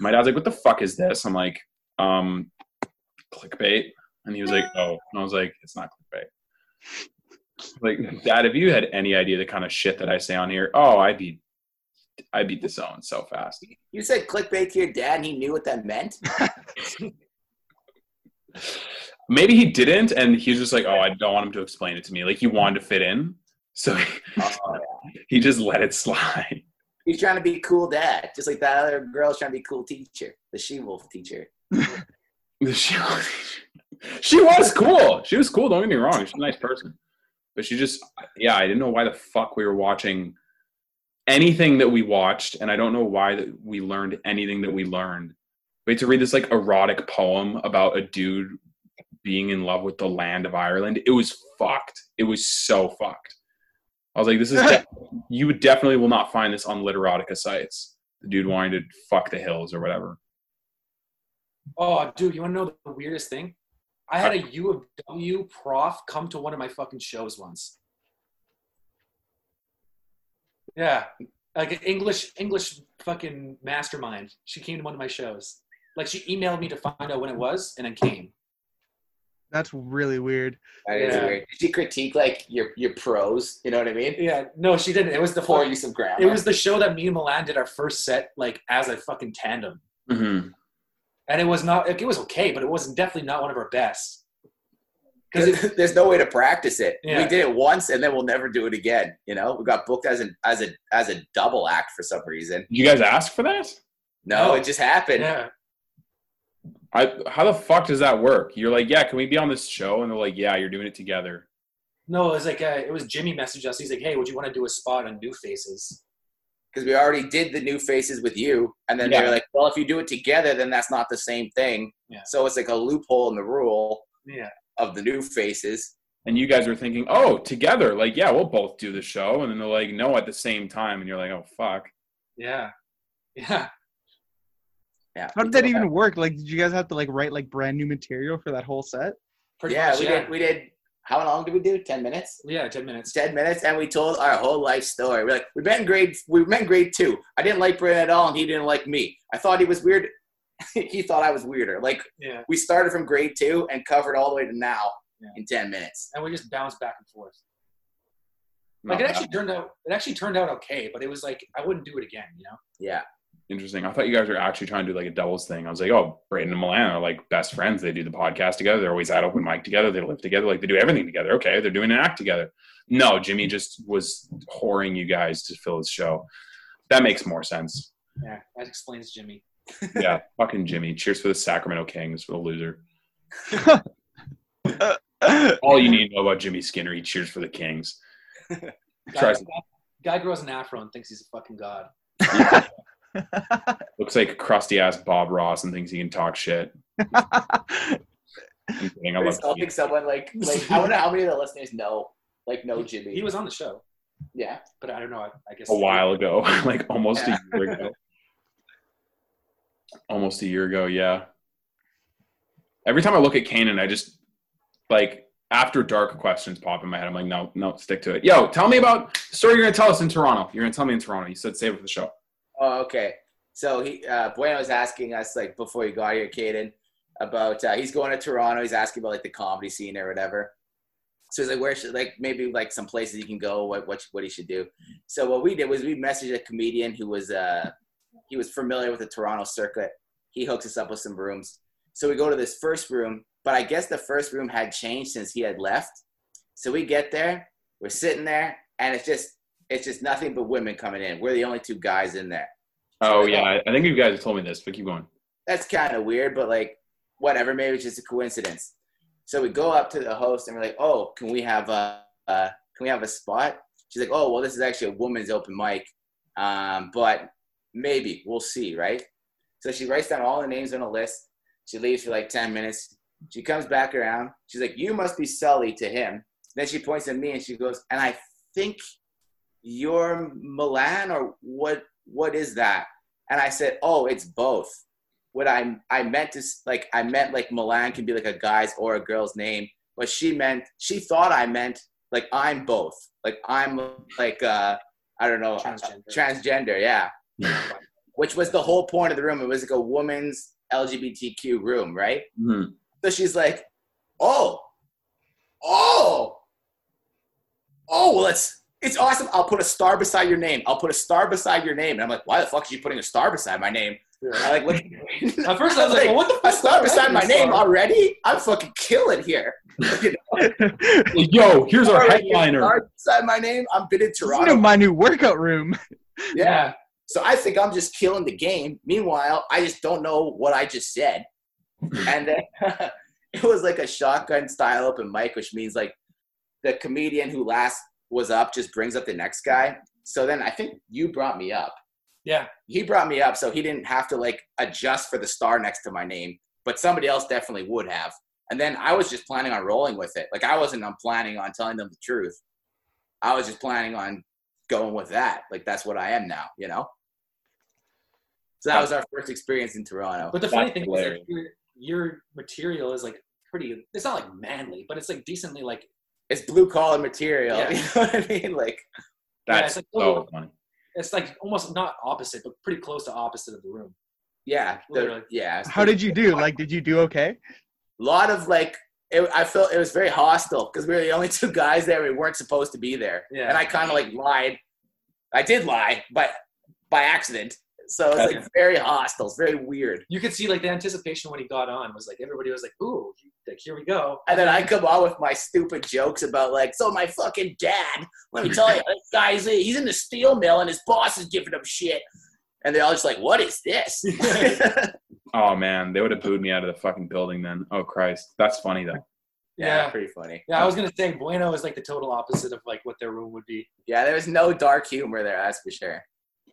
My dad's like, what the fuck is this? I'm like, clickbait. And he was like, oh. And I was like, it's not clickbait. Like, Dad, if you had any idea the kind of shit that I say on here, oh, I'd be disowned so fast. You said clickbait to your dad and he knew what that meant? Maybe he didn't, and he was just like, oh, I don't want him to explain it to me. Like, he wanted to fit in, so he just let it slide. He's trying to be cool dad, just like that other girl's trying to be cool teacher, the She-Wolf teacher. She was cool. She was cool. Don't get me wrong. She's a nice person, but she just, I didn't know why the fuck we were watching anything that we watched, and I don't know why that we learned anything that we learned. we had to read this like erotic poem about a dude being in love with the land of Ireland. It was fucked. It was so fucked. I was like, this is you definitely will not find this on Literotica sites. The dude wanting to fuck the hills or whatever. Oh, dude, you want to know the weirdest thing? I had a UW prof come to one of my fucking shows once. Yeah, like an English fucking mastermind. She came to one of my shows. Like, she emailed me to find out when it was, and then came. That's really weird. That is weird. Did she critique like your prose? You know what I mean? Yeah. No, she didn't. It was the for you some grammar. It was the show that me and Milan did our first set like as a fucking tandem. Mm-hmm. And it was not. Like, it was okay, but it wasn't definitely not one of our best. Because there's no way to practice it. Yeah. We did it once, and then we'll never do it again. You know, we got booked as a double act for some reason. You guys asked for that? No, it just happened. Yeah. How the fuck does that work? You're like, yeah, can we be on this show? And they're like, yeah, you're doing it together. No, it was like, it was Jimmy messaged us. He's like, hey, would you want to do a spot on New Faces? Because we already did the New Faces with you. And then they were like, well, if you do it together, then that's not the same thing. Yeah. So it's like a loophole in the rule of the New Faces. And you guys were thinking, oh, together. Like, yeah, we'll both do the show. And then they're like, no, at the same time. And you're like, oh, fuck. Yeah. Yeah. Yeah. How did that even work? Like, did you guys have to like write like brand new material for that whole set? Pretty much, we did. We did. How long did we do? 10 minutes. Yeah, 10 minutes. 10 minutes, and we told our whole life story. We're like, we met in grade 2. I didn't like Brad at all, and he didn't like me. I thought he was weird. He thought I was weirder. Like, we started from grade 2 and covered all the way to now in 10 minutes, and we just bounced back and forth. Like, it actually turned out okay, but it was like I wouldn't do it again. You know? Yeah. Interesting. I thought you guys were actually trying to do like a doubles thing. I was like, oh, Braden and Milan are like best friends. They do the podcast together. They're always at open mic together. They live together. Like, they do everything together. Okay. They're doing an act together. No, Jimmy just was whoring you guys to fill his show. That makes more sense. Yeah. That explains Jimmy. Yeah. Fucking Jimmy. Cheers for the Sacramento Kings for the loser. All you need to know about Jimmy Skinner, he cheers for the Kings. Guy grows an afro and thinks he's a fucking god. Yeah. Looks like crusty ass Bob Ross and thinks he can talk shit. I'm kidding. I love Jimmy. Someone like I don't know how many of the listeners know Jimmy. He was on the show. Yeah, but I don't know. I guess a while ago, like almost a year ago. Almost a year ago, yeah. Every time I look at Kanan, I just like after dark questions pop in my head. I'm like, no, stick to it. Yo, tell me about the story you're gonna tell us in Toronto. You're gonna tell me in Toronto. You said save it for the show. Oh, okay. So he, Bueno was asking us like before he got here, Caden, about he's going to Toronto. He's asking about like the comedy scene or whatever. So he's like, where should like maybe like some places he can go, what he should do. So what we did was we messaged a comedian who was he was familiar with the Toronto circuit. He hooks us up with some rooms. So we go to this first room, but I guess the first room had changed since he had left. So we get there, we're sitting there, and it's just nothing but women coming in. We're the only two guys in there. So I think you guys have told me this, but keep going. That's kind of weird, but like, whatever. Maybe it's just a coincidence. So we go up to the host and we're like, oh, can we have a spot? She's like, oh, well, this is actually a woman's open mic. But maybe we'll see, right? So she writes down all the names on a list. She leaves for like 10 minutes. She comes back around. She's like, you must be Sully to him. Then she points at me and she goes, and I think you're Milan, or what is that? And I said, oh, it's both. What I meant Milan can be like a guy's or a girl's name, but she thought I meant like I'm both. Like I'm like, I don't know, transgender. Yeah. Which was the whole point of the room. It was like a woman's LGBTQ room. Right. Mm-hmm. So she's like, Oh, well, it's awesome. I'll put a star beside your name. And I'm like, why the fuck is she putting a star beside my name? Yeah. I like, at first I was like, well, what the fuck? A star beside my name already? I'm fucking killing here. You know? Yo, here's our headliner. Star beside my name. I'm been in Toronto. This is my new workout room. Yeah. So I think I'm just killing the game. Meanwhile, I just don't know what I just said. And then it was like a shotgun style open mic, which means like the comedian who last was up just brings up the next guy. So then I think you brought me up, Yeah. He brought me up, so he didn't have to like adjust for the star next to my name, but somebody else definitely would have. And then I was just planning on rolling with it. Like I wasn't planning on telling them the truth. I was just planning on going with that. Like that's what I am now, you know? So that was our first experience in Toronto. But the funny thing is like your material is like pretty, it's not like manly, but it's like decently like. It's blue collar material. Yeah. You know what I mean? Like. That's yeah, like, so funny. It's like almost not opposite, but pretty close to opposite of the room. Yeah. Literally. Yeah. How did you do? Like, did you do okay? A lot of like, I felt it was very hostile because we were the only two guys there. We weren't supposed to be there. Yeah. And I kind of like lied. I did lie, but by accident. So it's like very hostile. It's very weird. You could see like the anticipation when he got on was like, everybody was like, ooh, like, here we go. And then I come on with my stupid jokes about like, so my fucking dad, let me tell you, this guy's, he's in the steel mill and his boss is giving him shit. And they're all just like, what is this? Oh man, they would have booed me out of the fucking building then. Oh Christ. That's funny though. Yeah, pretty funny. Yeah, I was going to say Bueno is like the total opposite of like what their room would be. Yeah, there was no dark humor there, that's for sure.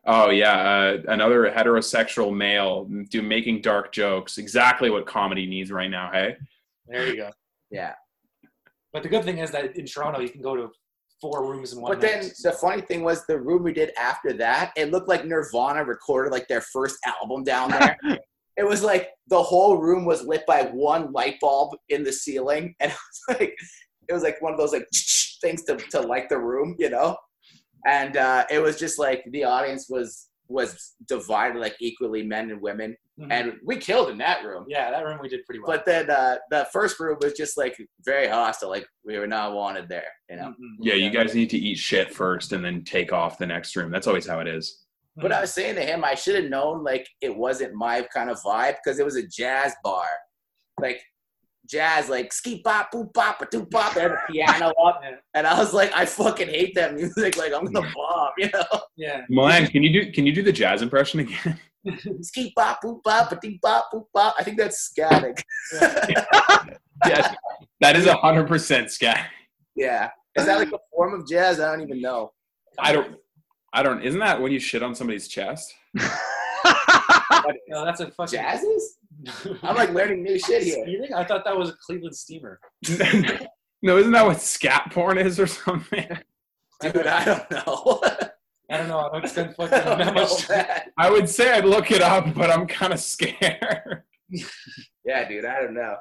Oh yeah, another heterosexual male making dark jokes. Exactly what comedy needs right now, hey? There you go. Yeah. But the good thing is that in Toronto, you can go to 4 rooms in one night. But then the funny thing was the room we did after that, it looked like Nirvana recorded like their first album down there. It was like the whole room was lit by one light bulb in the ceiling. And it was like one of those like things to light the room, you know? And it was just like the audience was divided like equally, men and women. Mm-hmm. And we killed in that room. Yeah, that room we did pretty well. But then the first room was just like very hostile. Like we were not wanted there, you know? Mm-hmm. Yeah, you guys need to eat shit first and then take off the next room. That's always how it is. Mm-hmm. But I was saying to him, I should have known like it wasn't my kind of vibe because it was a jazz bar. Like jazz, like ski bop, boop bop, a doop bop, and a piano up. And I was like, I fucking hate that music. Like I'm gonna bomb, you know? Yeah. Milan, can you do the jazz impression again? Ski bop, boop bop, a doop bop, boop bop. I think that's scatting. Yeah, that is 100% scat. Yeah. Is that like a form of jazz? I don't even know. I don't. Isn't that when you shit on somebody's chest? No, that's a fucking jazzes? I'm like learning new shit here. I thought that was a Cleveland steamer. No, isn't that what scat porn is or something? Dude, I don't know. I don't know. I don't spend fucking that much time. I would say I'd look it up, but I'm kind of scared. Yeah, dude, I don't know.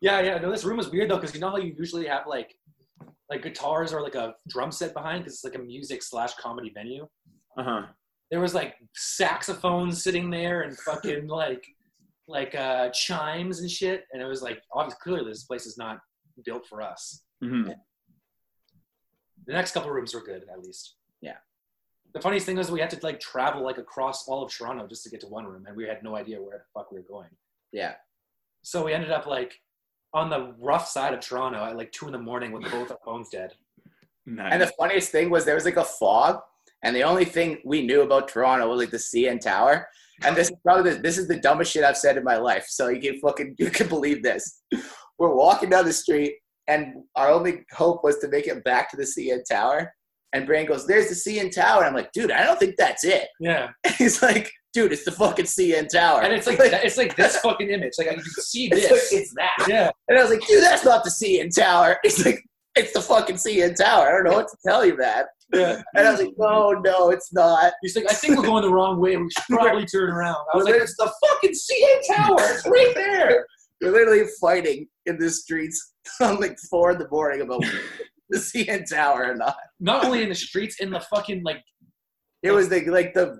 Yeah. No, this room was weird though, because you know how you usually have like guitars or like a drum set behind because it's like a music/comedy venue. Uh-huh. There was like saxophones sitting there and fucking like chimes and shit. And it was like, obviously, clearly this place is not built for us. Mm-hmm. Yeah. The next couple rooms were good, at least. Yeah. The funniest thing was we had to like travel like across all of Toronto just to get to one room. And we had no idea where the fuck we were going. Yeah. So we ended up like on the rough side of Toronto at like 2 a.m. with both our phones dead. Nice. And the funniest thing was there was like a fog. And the only thing we knew about Toronto was like the CN Tower. And this is probably the dumbest shit I've said in my life. So you can believe this. We're walking down the street and our only hope was to make it back to the CN Tower. And Brain goes, there's the CN Tower. And I'm like, dude, I don't think that's it. Yeah. And he's like, dude, it's the fucking CN Tower. And it's like this fucking image. Like I can see this. It's that. Yeah. And I was like, dude, that's not the CN Tower. He's like, it's the fucking CN Tower. I don't know what to tell you, man. Yeah. And I was like, no, it's not. He's like, I think we're going the wrong way. We should probably turn around. I was like, it's the fucking CN Tower. It's right there. We're literally fighting in the streets on like 4 a.m. about the CN Tower or not. Not only in the streets, in the fucking like. It was the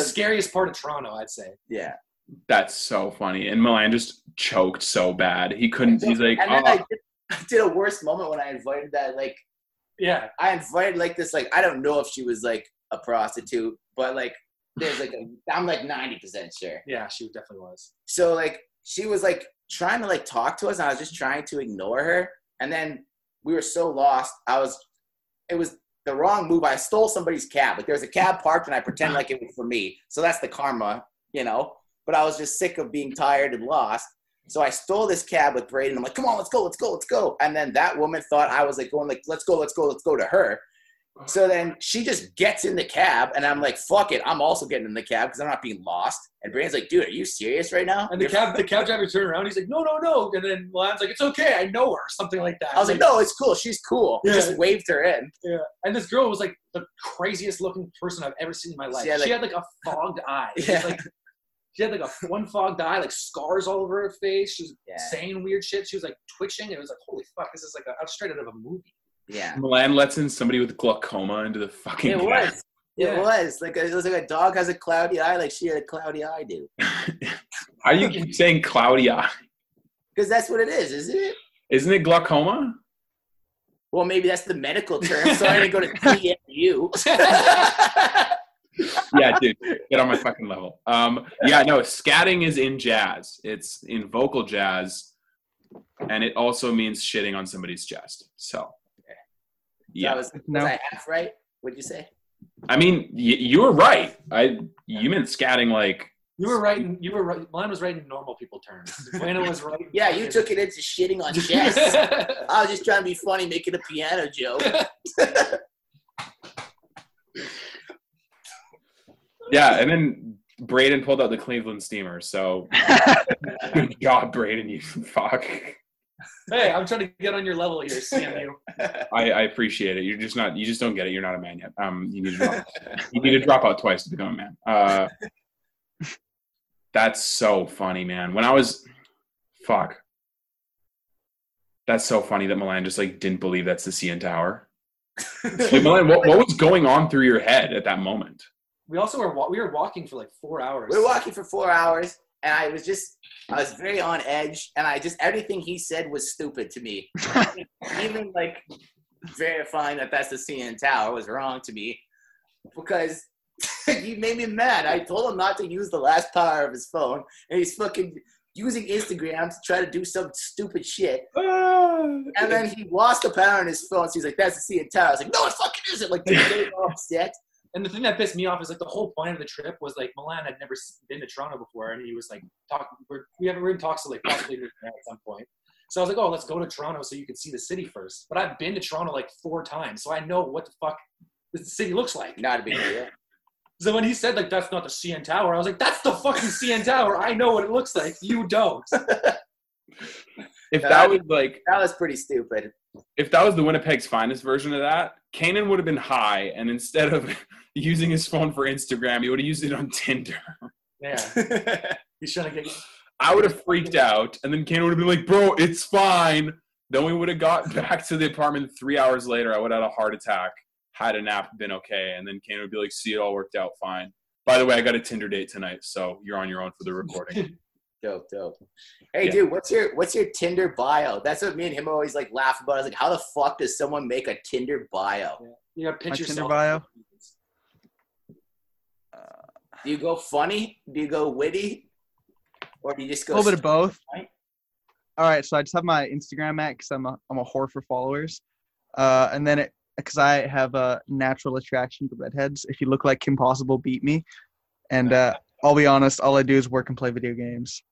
scariest part of Toronto, I'd say. Yeah. That's so funny. And Milan just choked so bad. He couldn't. He's like, and then I did a worse moment when I invited that like. Yeah, I invited like this, like, I don't know if she was like a prostitute, but like, there's like, I'm like 90% sure. Yeah, she definitely was. So like, she was like trying to like talk to us and I was just trying to ignore her. And then we were so lost. It was the wrong move. I stole somebody's cab. Like there was a cab parked and I pretend like it was for me. So that's the karma, you know, but I was just sick of being tired and lost. So I stole this cab with Braden. I'm like, come on, let's go. And then that woman thought I was like going like, let's go to her. So then she just gets in the cab, and I'm like, fuck it, I'm also getting in the cab because I'm not being lost. And Brandon's like, dude, are you serious right now? And the cab driver turned around. He's like, no. And then Lance's like, it's okay, I know her, something like that. I was like, no, it's cool. She's cool. Yeah. Just waved her in. Yeah. And this girl was like the craziest looking person I've ever seen in my life. She had like a fogged eye. Yeah. She had one fogged eye, like scars all over her face. She was saying weird shit. She was like twitching. It was like, holy fuck, this is like a, straight out of a movie. Yeah. Milan lets in somebody with glaucoma into the fucking cab. It was. Like it was like a dog has a cloudy eye, like she had a cloudy eye, dude. Why do you keep saying cloudy eye? Because that's what it is, isn't it? Isn't it glaucoma? Well, maybe that's the medical term, so I didn't go to CMU. Yeah, dude, get on my fucking level. Scatting is in jazz. It's in vocal jazz, and it also means shitting on somebody's chest. So, yeah. So was I half right? What'd you say? I mean, you were right. You meant scatting like... You were right. You were right. Milan was right in normal people terms. Dwayne was right. Yeah, you took it into shitting on chest. I was just trying to be funny, making a piano joke. Yeah, and then Braden pulled out the Cleveland steamer, so good job, Braden, you fuck. Hey, I'm trying to get on your level here, CMU. I appreciate it. You're just not. You just don't get it. You're not a man yet. You need to drop. You need to drop out twice to become a man. That's so funny, man. That's so funny that Milan just like didn't believe that's the CN Tower. Like, Milan, what was going on through your head at that moment? We also were walking for like 4 hours. We were walking for 4 hours, and I was very on edge, and everything he said was stupid to me. Even like verifying that that's the CN Tower was wrong to me, because he made me mad. I told him not to use the last power of his phone, and he's fucking using Instagram to try to do some stupid shit. And then he lost the power on his phone, so he's like, that's the CN Tower. I was like, no, it fucking isn't. Like, they're getting all upset. And the thing that pissed me off is, like, the whole point of the trip was, like, Milan had never been to Toronto before, and he was, like, we're in talks to, like, possibly at some point. So I was like, oh, let's go to Toronto so you can see the city first. But I've been to Toronto, like, 4 times, so I know what the fuck the city looks like. Not a big deal. So when he said, like, that's not the CN Tower, I was like, that's the fucking CN Tower. I know what it looks like. You don't. That was pretty stupid. If that was the Winnipeg's Finest version of that, Kanan would have been high, and instead of using his phone for Instagram, he would have used it on Tinder. Yeah. He's trying to get. I would have freaked out, and then Kanan would have been like, bro, it's fine. Then we would have got back to the apartment 3 hours later. I would have had a heart attack, had a nap, been okay, and then Kanan would be like, see, it all worked out fine. By the way, I got a Tinder date tonight, so you're on your own for the recording. Dope. Hey, dude, what's your Tinder bio? That's what me and him always like laugh about. I was like, how the fuck does someone make a Tinder bio? Yeah. You gotta pitch yourself. Tinder bio. Do you go funny? Do you go witty? Or do you just go a little bit of both? Right? All right, so I just have my Instagram at because I'm a whore for followers, and then because I have a natural attraction to redheads. If you look like Kim Possible, beat me, and I'll be honest, all I do is work and play video games.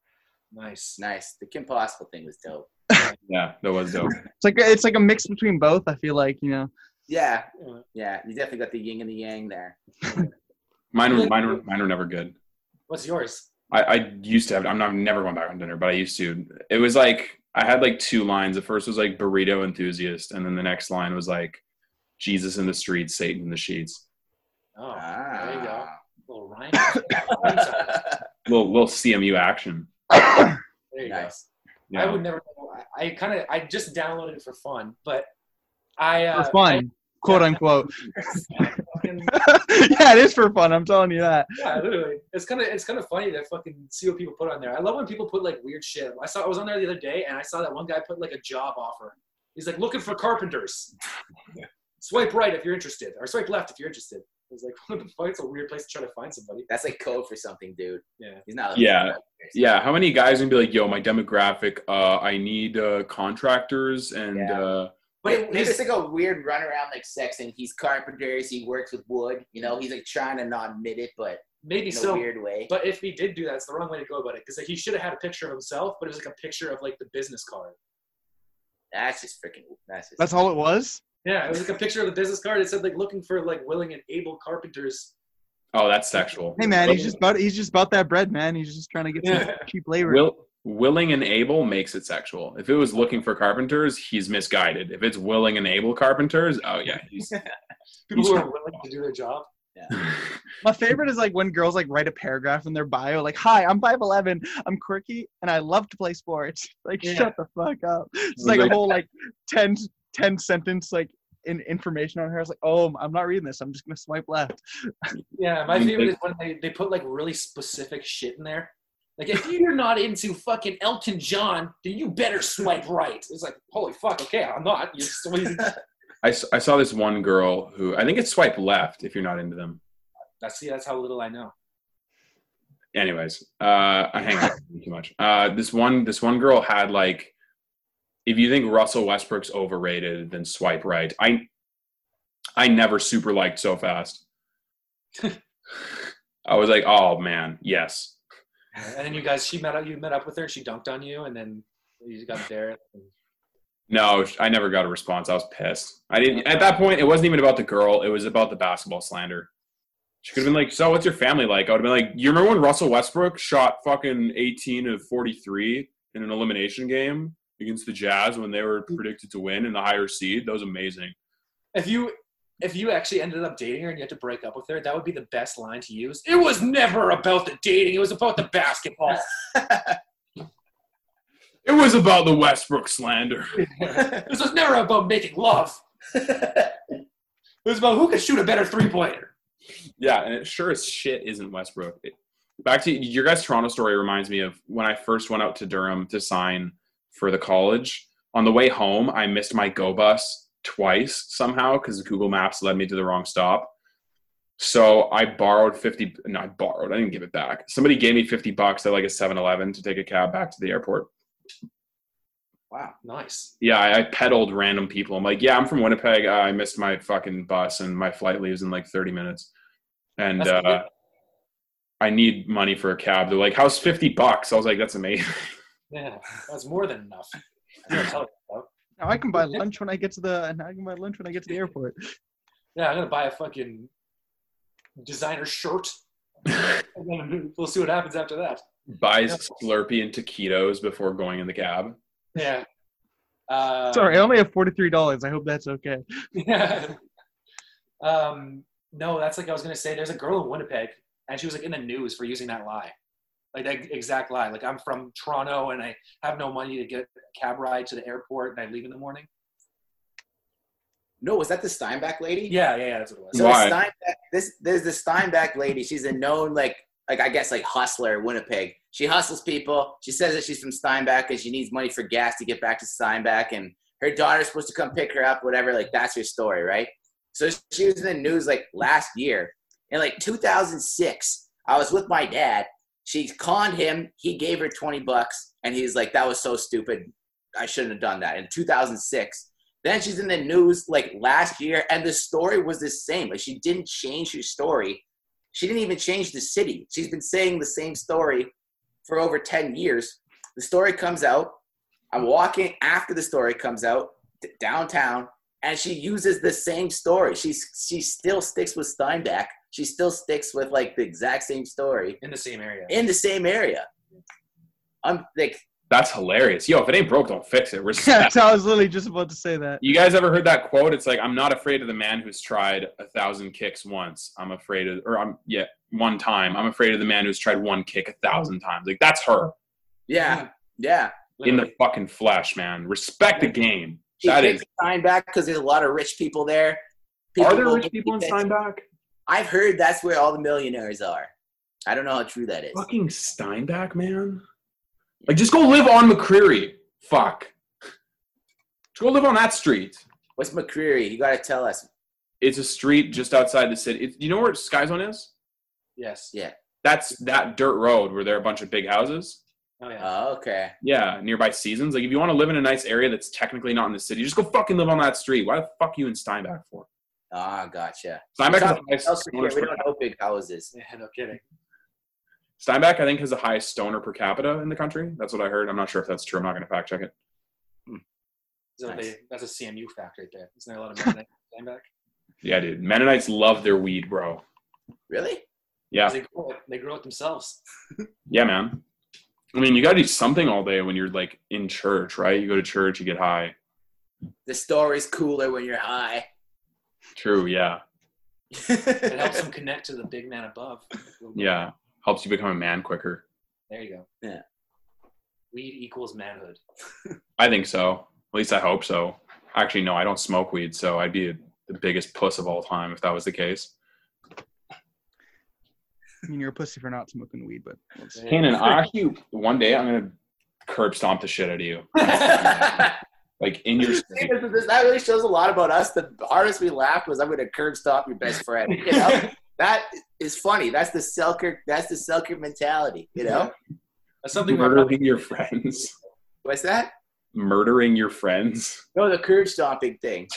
Nice. The Kim Possible thing was dope. Yeah, that was dope. It's like a mix between both, I feel like, you know. Yeah. You definitely got the yin and the yang there. Mine were never good. What's yours? I used to have. I'm never going back on Tinder, but I used to. It was like I had like 2 lines. The first was like burrito enthusiast, and then the next line was like Jesus in the streets, Satan in the sheets. Oh, there you go. Little Ryan. little CMU action. There you go. Yeah. I would never know. I just downloaded it for fun, but for fun, quote unquote. Yeah, it is for fun. I'm telling you that. Yeah, literally. It's kind of funny to fucking see what people put on there. I love when people put like weird shit. I was on there the other day, and I saw that one guy put like a job offer. He's like, looking for carpenters. Swipe right if you're interested, or swipe left if you're interested. I was like, what the fuck? It's a weird place to try to find somebody. That's like code for something, dude. Yeah. He's not. Yeah. How many guys are gonna be like, yo, my demographic, I need contractors and. Yeah. But it's like a weird run around like sex, and he's carpenters. He works with wood. You know, he's like trying to not admit it, but maybe in a weird way. But if he did do that, it's the wrong way to go about it, because like, he should have had a picture of himself, but it was like a picture of like the business card. That's just freaking. That's all it was. Yeah, it was like a picture of a business card. It said like looking for like willing and able carpenters. Oh, that's sexual. Hey man, he's just about that bread, man. He's just trying to get some cheap labor. Willing and able makes it sexual. If it was looking for carpenters, he's misguided. If it's willing and able carpenters, oh yeah, people who are willing to do their job. Yeah. My favorite is like when girls like write a paragraph in their bio, like, "Hi, I'm 5'11, I'm quirky, and I love to play sports." Like, shut the fuck up. It's like a whole like 10 sentence like in information on her. I was like, "Oh, I'm not reading this. I'm just gonna swipe left." Yeah, my favorite is when they put like really specific shit in there. Like, if you're not into fucking Elton John, then you better swipe right. It's like, holy fuck, okay, I'm not. I saw this one girl who, I think it's swipe left if you're not into them. That's how little I know. Anyways, I hang out too much. This one girl had like, if you think Russell Westbrook's overrated, then swipe right. I never super liked So Fast. I was like, oh man, yes. And then you met up with her, she dunked on you, and then you got there. No, I never got a response. I was pissed. I didn't, at that point, it wasn't even about the girl. It was about the basketball slander. She could have been like, so what's your family like? I would have been like, you remember when Russell Westbrook shot fucking 18 of 43 in an elimination game against the Jazz when they were predicted to win in the higher seed? That was amazing. If you actually ended up dating her and you had to break up with her, that would be the best line to use. It was never about the dating. It was about the basketball. It was about the Westbrook slander. This was never about making love. It was about who could shoot a better three-pointer. Yeah, and it sure as shit isn't Westbrook. Back to your guys' Toronto story reminds me of when I first went out to Durham to sign for the college. On the way home, I missed my go bus twice somehow because Google Maps led me to the wrong stop. So I borrowed I didn't give it back. Somebody gave me $50 at like a 7-Eleven to take a cab back to the airport. Wow, nice. Yeah, I pedaled random people. I'm like, yeah, I'm from Winnipeg. I missed my fucking bus and my flight leaves in like 30 minutes. And I need money for a cab. They're like, how's $50? I was like, that's amazing. Yeah, that's more than enough. Now I can buy lunch when I get to the airport. Yeah, I'm gonna buy a fucking designer shirt. We'll see what happens after that. Buys Slurpee and taquitos before going in the cab. Yeah. Sorry, I only have $43. I hope that's okay. Yeah. No, that's like I was gonna say. There's a girl in Winnipeg, and she was like in the news for using that lie. Like that exact lie. Like, I'm from Toronto and I have no money to get a cab ride to the airport and I leave in the morning. No, was that the Steinbach lady? Yeah, that's what it was. So why? There's the Steinbach lady. She's a known like I guess like hustler in Winnipeg. She hustles people. She says that she's from Steinbach and she needs money for gas to get back to Steinbach and her daughter's supposed to come pick her up, whatever, like that's her story, right? So she was in the news like last year. In like 2006, I was with my dad. She conned him. He gave her $20, and he's like, "That was so stupid. I shouldn't have done that." In 2006, then she's in the news like last year, and the story was the same. Like she didn't change her story. She didn't even change the city. She's been saying the same story for over 10 years. The story comes out. I'm walking after the story comes out downtown, and she uses the same story. She still sticks with Steinbach. She still sticks with like the exact same story in the same area. I'm like, that's hilarious. Yo, if it ain't broke, don't fix it. Respect. I was literally just about to say that. You guys ever heard that quote? It's like, I'm not afraid of the man who's tried 1,000 kicks once. One time. I'm afraid of the man who's tried one kick 1,000 times. Like that's her. Yeah. Yeah. Literally. In the fucking flesh, man. Respect the game. She that is Steinbach because there's a lot of rich people there. Are there rich people in Steinbach? I've heard that's where all the millionaires are. I don't know how true that is. Fucking Steinbach, man. Like, just go live on McCreary. Fuck. Just go live on that street. What's McCreary? You got to tell us. It's a street just outside the city. You know where Skyzone is? Yes. Yeah. That's that dirt road where there are a bunch of big houses. Oh, yeah. Oh, okay. Yeah, nearby Seasons. Like, if you want to live in a nice area that's technically not in the city, just go fucking live on that street. Why the fuck are you in Steinbach for? Ah, gotcha. Steinbach has the highest stoner per capita. We don't know big houses. Yeah, no kidding. Steinbach, I think, has the highest stoner per capita in the country. That's what I heard. I'm not sure if that's true. I'm not going to fact check it. That's a CMU fact right there. Isn't there a lot of Mennonites in Steinbach? Yeah, dude. Mennonites love their weed, bro. Really? Yeah. They grow it themselves. Yeah, man. I mean, you got to do something all day when you're, like, in church, right? You go to church, you get high. The story's cooler when you're high. True, yeah. It helps them connect to the big man above. Yeah. Helps you become a man quicker. There you go. Yeah. Weed equals manhood. I think so. At least I hope so. Actually, no, I don't smoke weed, so I'd be the biggest puss of all time if that was the case. I mean, you're a pussy for not smoking weed, but... Kanan, one day I'm going to curb stomp the shit out of you. Like, in your... That really shows a lot about us. The hardest we laughed was, I'm going to curb stomp your best friend. You know? That is funny. That's the Selkirk mentality, you know? That's something murdering your friends. What's that? Murdering your friends. No, the curb stomping thing.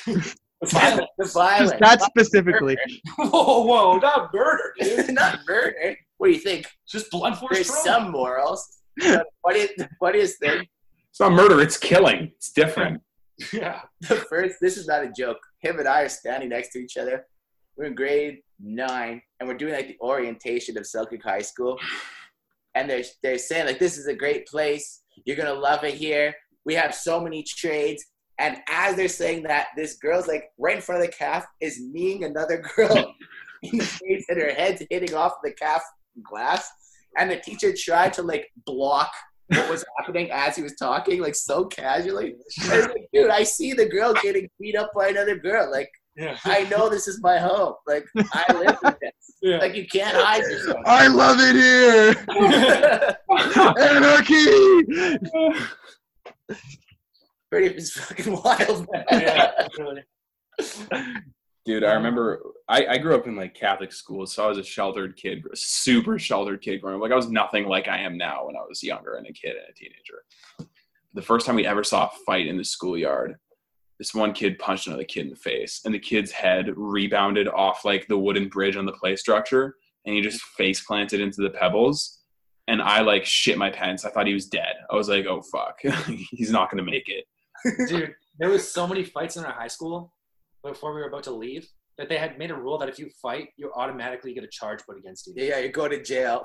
The violence. Just not specifically. Whoa, not murder, dude. Not murder. What do you think? Just blunt force. There's some morals. The funniest thing. It's not murder, it's killing. It's different. Yeah. This is not a joke. Him and I are standing next to each other. We're in grade 9, and we're doing, like, the orientation of Selkirk High School. And they're saying, like, this is a great place. You're going to love it here. We have so many trades. And as they're saying that, this girl's, like, right in front of the calf is kneeing another girl in the face, and her head's hitting off the calf glass. And the teacher tried to, like, block what was happening as he was talking, like, so casually. I was like, dude, I see the girl getting beat up by another girl. Like, yeah. I know this is my home. Like, I live with this. Yeah. Like, you can't hide yourself. I love it here. Anarchy. Pretty fucking wild, man. Yeah, really. Dude, I remember I grew up in, like, Catholic school, so I was a sheltered kid, super sheltered kid growing up. Like, I was nothing like I am now when I was younger and a kid and a teenager. The first time we ever saw a fight in the schoolyard, this one kid punched another kid in the face, and the kid's head rebounded off, like, the wooden bridge on the play structure, and he just face planted into the pebbles. And I, like, shit my pants. I thought he was dead. I was like, oh, fuck. He's not going to make it. Dude, there was so many fights in our high school before we were about to leave that they had made a rule that if you fight, you automatically get a charge put against you. Yeah, you go to jail.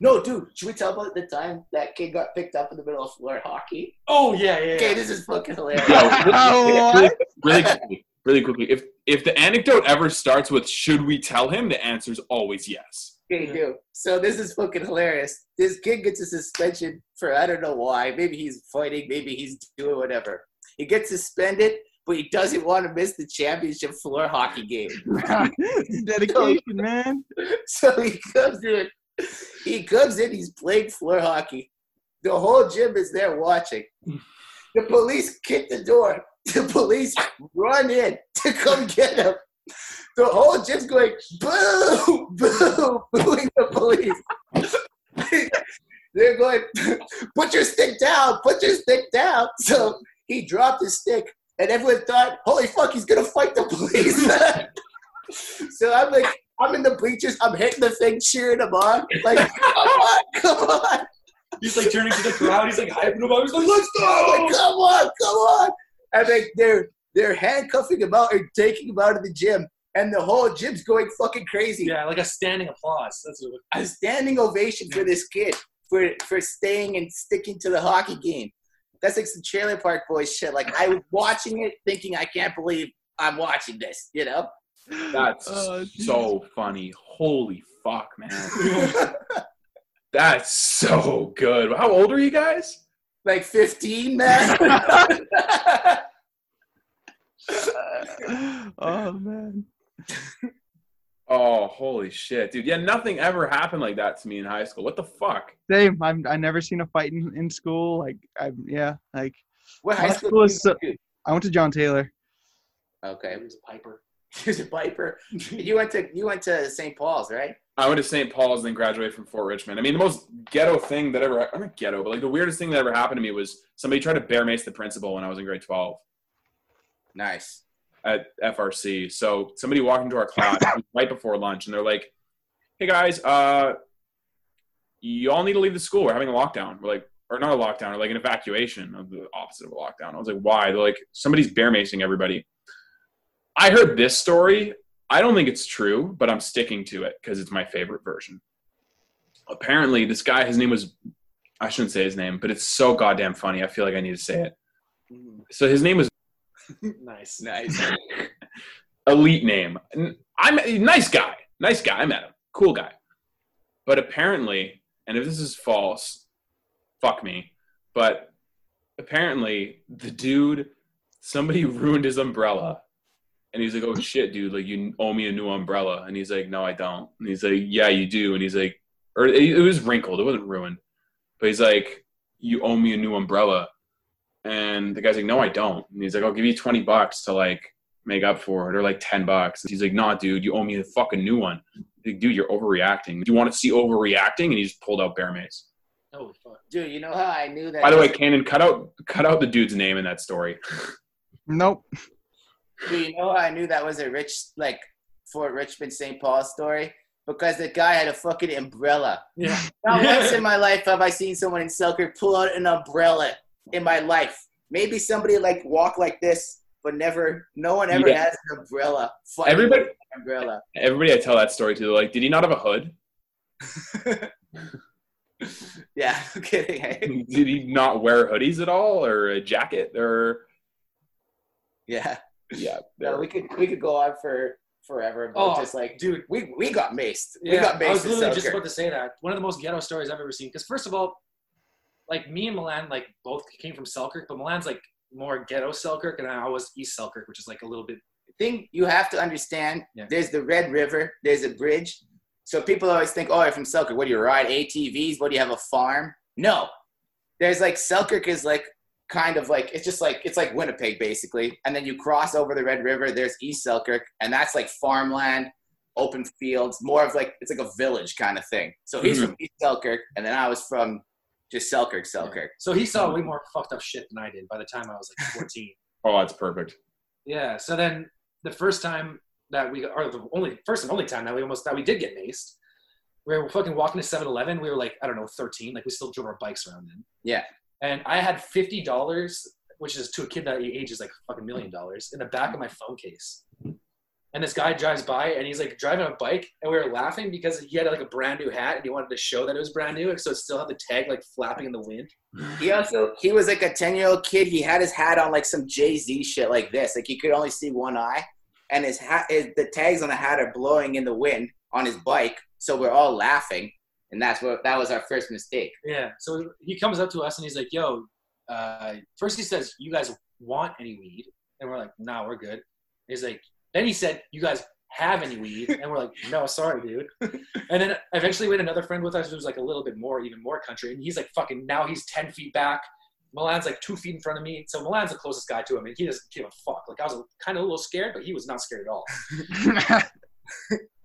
No, dude, should we tell about the time that kid got picked up in the middle of floor hockey? Oh, yeah. Okay, this is fucking hilarious. Really quickly. If the anecdote ever starts with, should we tell him, the answer's always yes. Okay, dude. So this is fucking hilarious. This kid gets a suspension for, I don't know why. Maybe he's fighting. Maybe he's doing whatever. He gets suspended, but he doesn't want to miss the championship floor hockey game. Dedication, man. So he comes in. He's playing floor hockey. The whole gym is there watching. The police kick the door. The police run in to come get him. The whole gym's going, boo, boo, booing the police. They're going, put your stick down. So he dropped his stick, and everyone thought, holy fuck, he's going to fight the police. So I'm like, I'm in the bleachers, I'm hitting the thing, cheering him on. Like, come on. He's like turning to the crowd, he's like hyping him up. He's like, let's go! Like, come on. And like, they're handcuffing him out and taking him out of the gym. And the whole gym's going fucking crazy. Yeah, like a standing applause. That's what it was. A standing ovation for this kid for staying and sticking to the hockey game. That's like some Trailer Park Boys shit. Like, I was watching it thinking, I can't believe I'm watching this, you know? That's so funny. Holy fuck, man. That's so good. How old are you guys? Like 15, man. Oh, man. Oh, holy shit, dude. Yeah, nothing ever happened like that to me in high school. What the fuck? Same. I never seen a fight in school. Like, what high school is so, I went to John Taylor. Okay. He was a Piper. You went to St. Paul's, right? I went to St. Paul's and then graduated from Fort Richmond. I mean, the most ghetto thing that ever – not ghetto, but, like, the weirdest thing that ever happened to me was somebody tried to bear mace the principal when I was in grade 12. Nice. At FRC. So somebody walked into our class right before lunch, and they're like, hey, guys, you all need to leave the school. We're having a lockdown. We're like, or not a lockdown, or like an evacuation of the opposite of a lockdown. I was like, why? They're like, somebody's bear macing everybody. I heard this story. I don't think it's true, but I'm sticking to it because it's my favorite version. Apparently this guy, his name was, I shouldn't say his name, but it's so goddamn funny. I feel like I need to say it. So his name was nice. Elite name. Nice guy. I met him. Cool guy. But apparently, and if this is false, fuck me. But apparently the dude, somebody ruined his umbrella. And he's like, oh shit, dude, like you owe me a new umbrella. And he's like, no, I don't. And he's like, yeah, you do. And he's like, or it was wrinkled. It wasn't ruined. But he's like, you owe me a new umbrella. And the guy's like, no, I don't. And he's like, I'll give you $20 to like make up for it, or like $10. And he's like, nah, dude, you owe me a fucking new one. Like, dude, you're overreacting. Do you want to see overreacting? And he just pulled out bear mace. Oh fuck, dude, you know how I knew that? By the way, Cannon, cut out the dude's name in that story. Nope. Dude, you know how I knew that was a Fort Richmond, St. Paul's story? Because the guy had a fucking umbrella. Yeah. Not once in my life have I seen someone in Selkirk pull out an umbrella in my life. Maybe somebody like walk like this, but never. No one ever has an umbrella. Everybody I tell that story to, they're like, did he not have a hood? Yeah, I'm kidding. Hey? Did he not wear hoodies at all, or a jacket, or? Yeah. No, we could go on for forever. But just like, dude, we got maced. Yeah, we got maced. I was literally just about to say that. One of the most ghetto stories I've ever seen. Because first of all, like me and Milan, like both came from Selkirk, but Milan's like more ghetto Selkirk, and I was East Selkirk, which is like a little bit. The thing you have to understand, There's the Red River, there's a bridge. So people always think, oh, you're from Selkirk. What do you ride? ATVs? What do you have, a farm? No. There's like, Selkirk is like kind of like, it's just like, it's like Winnipeg basically. And then you cross over the Red River, there's East Selkirk, and that's like farmland, open fields, more of like, it's like a village kind of thing. So he's from East Selkirk, and then I was from just Selkirk. Yeah. So he saw way more fucked up shit than I did by the time I was like 14. Oh, that's perfect. Yeah. So then the first time that we, or the only first and only time that we did get maced, we were fucking walking to 7-Eleven. We were like, I don't know, 13. Like, we still drove our bikes around then. Yeah. And I had $50, which is, to a kid that age, is like fucking $1 million, in the back of my phone case. And this guy drives by, and he's like driving a bike, and we were laughing because he had like a brand new hat, and he wanted to show that it was brand new, and so it still had the tag like flapping in the wind. He was like a 10-year-old kid. He had his hat on like some Jay-Z shit like this. Like, he could only see one eye, and his hat, the tags on the hat are blowing in the wind on his bike. So we're all laughing, and that was our first mistake. Yeah. So he comes up to us, and he's like, "Yo," first he says, "You guys want any weed?" And we're like, "Nah, we're good." And he's like. Then he said, "You guys have any weed?" And we're like, "No, sorry, dude." And then eventually we had another friend with us who was like a little bit more, even more country. And he's like, fucking, now he's 10 feet back. Milan's like 2 feet in front of me. So Milan's the closest guy to him, and he doesn't give a fuck. Like, I was kind of a little scared, but he was not scared at all.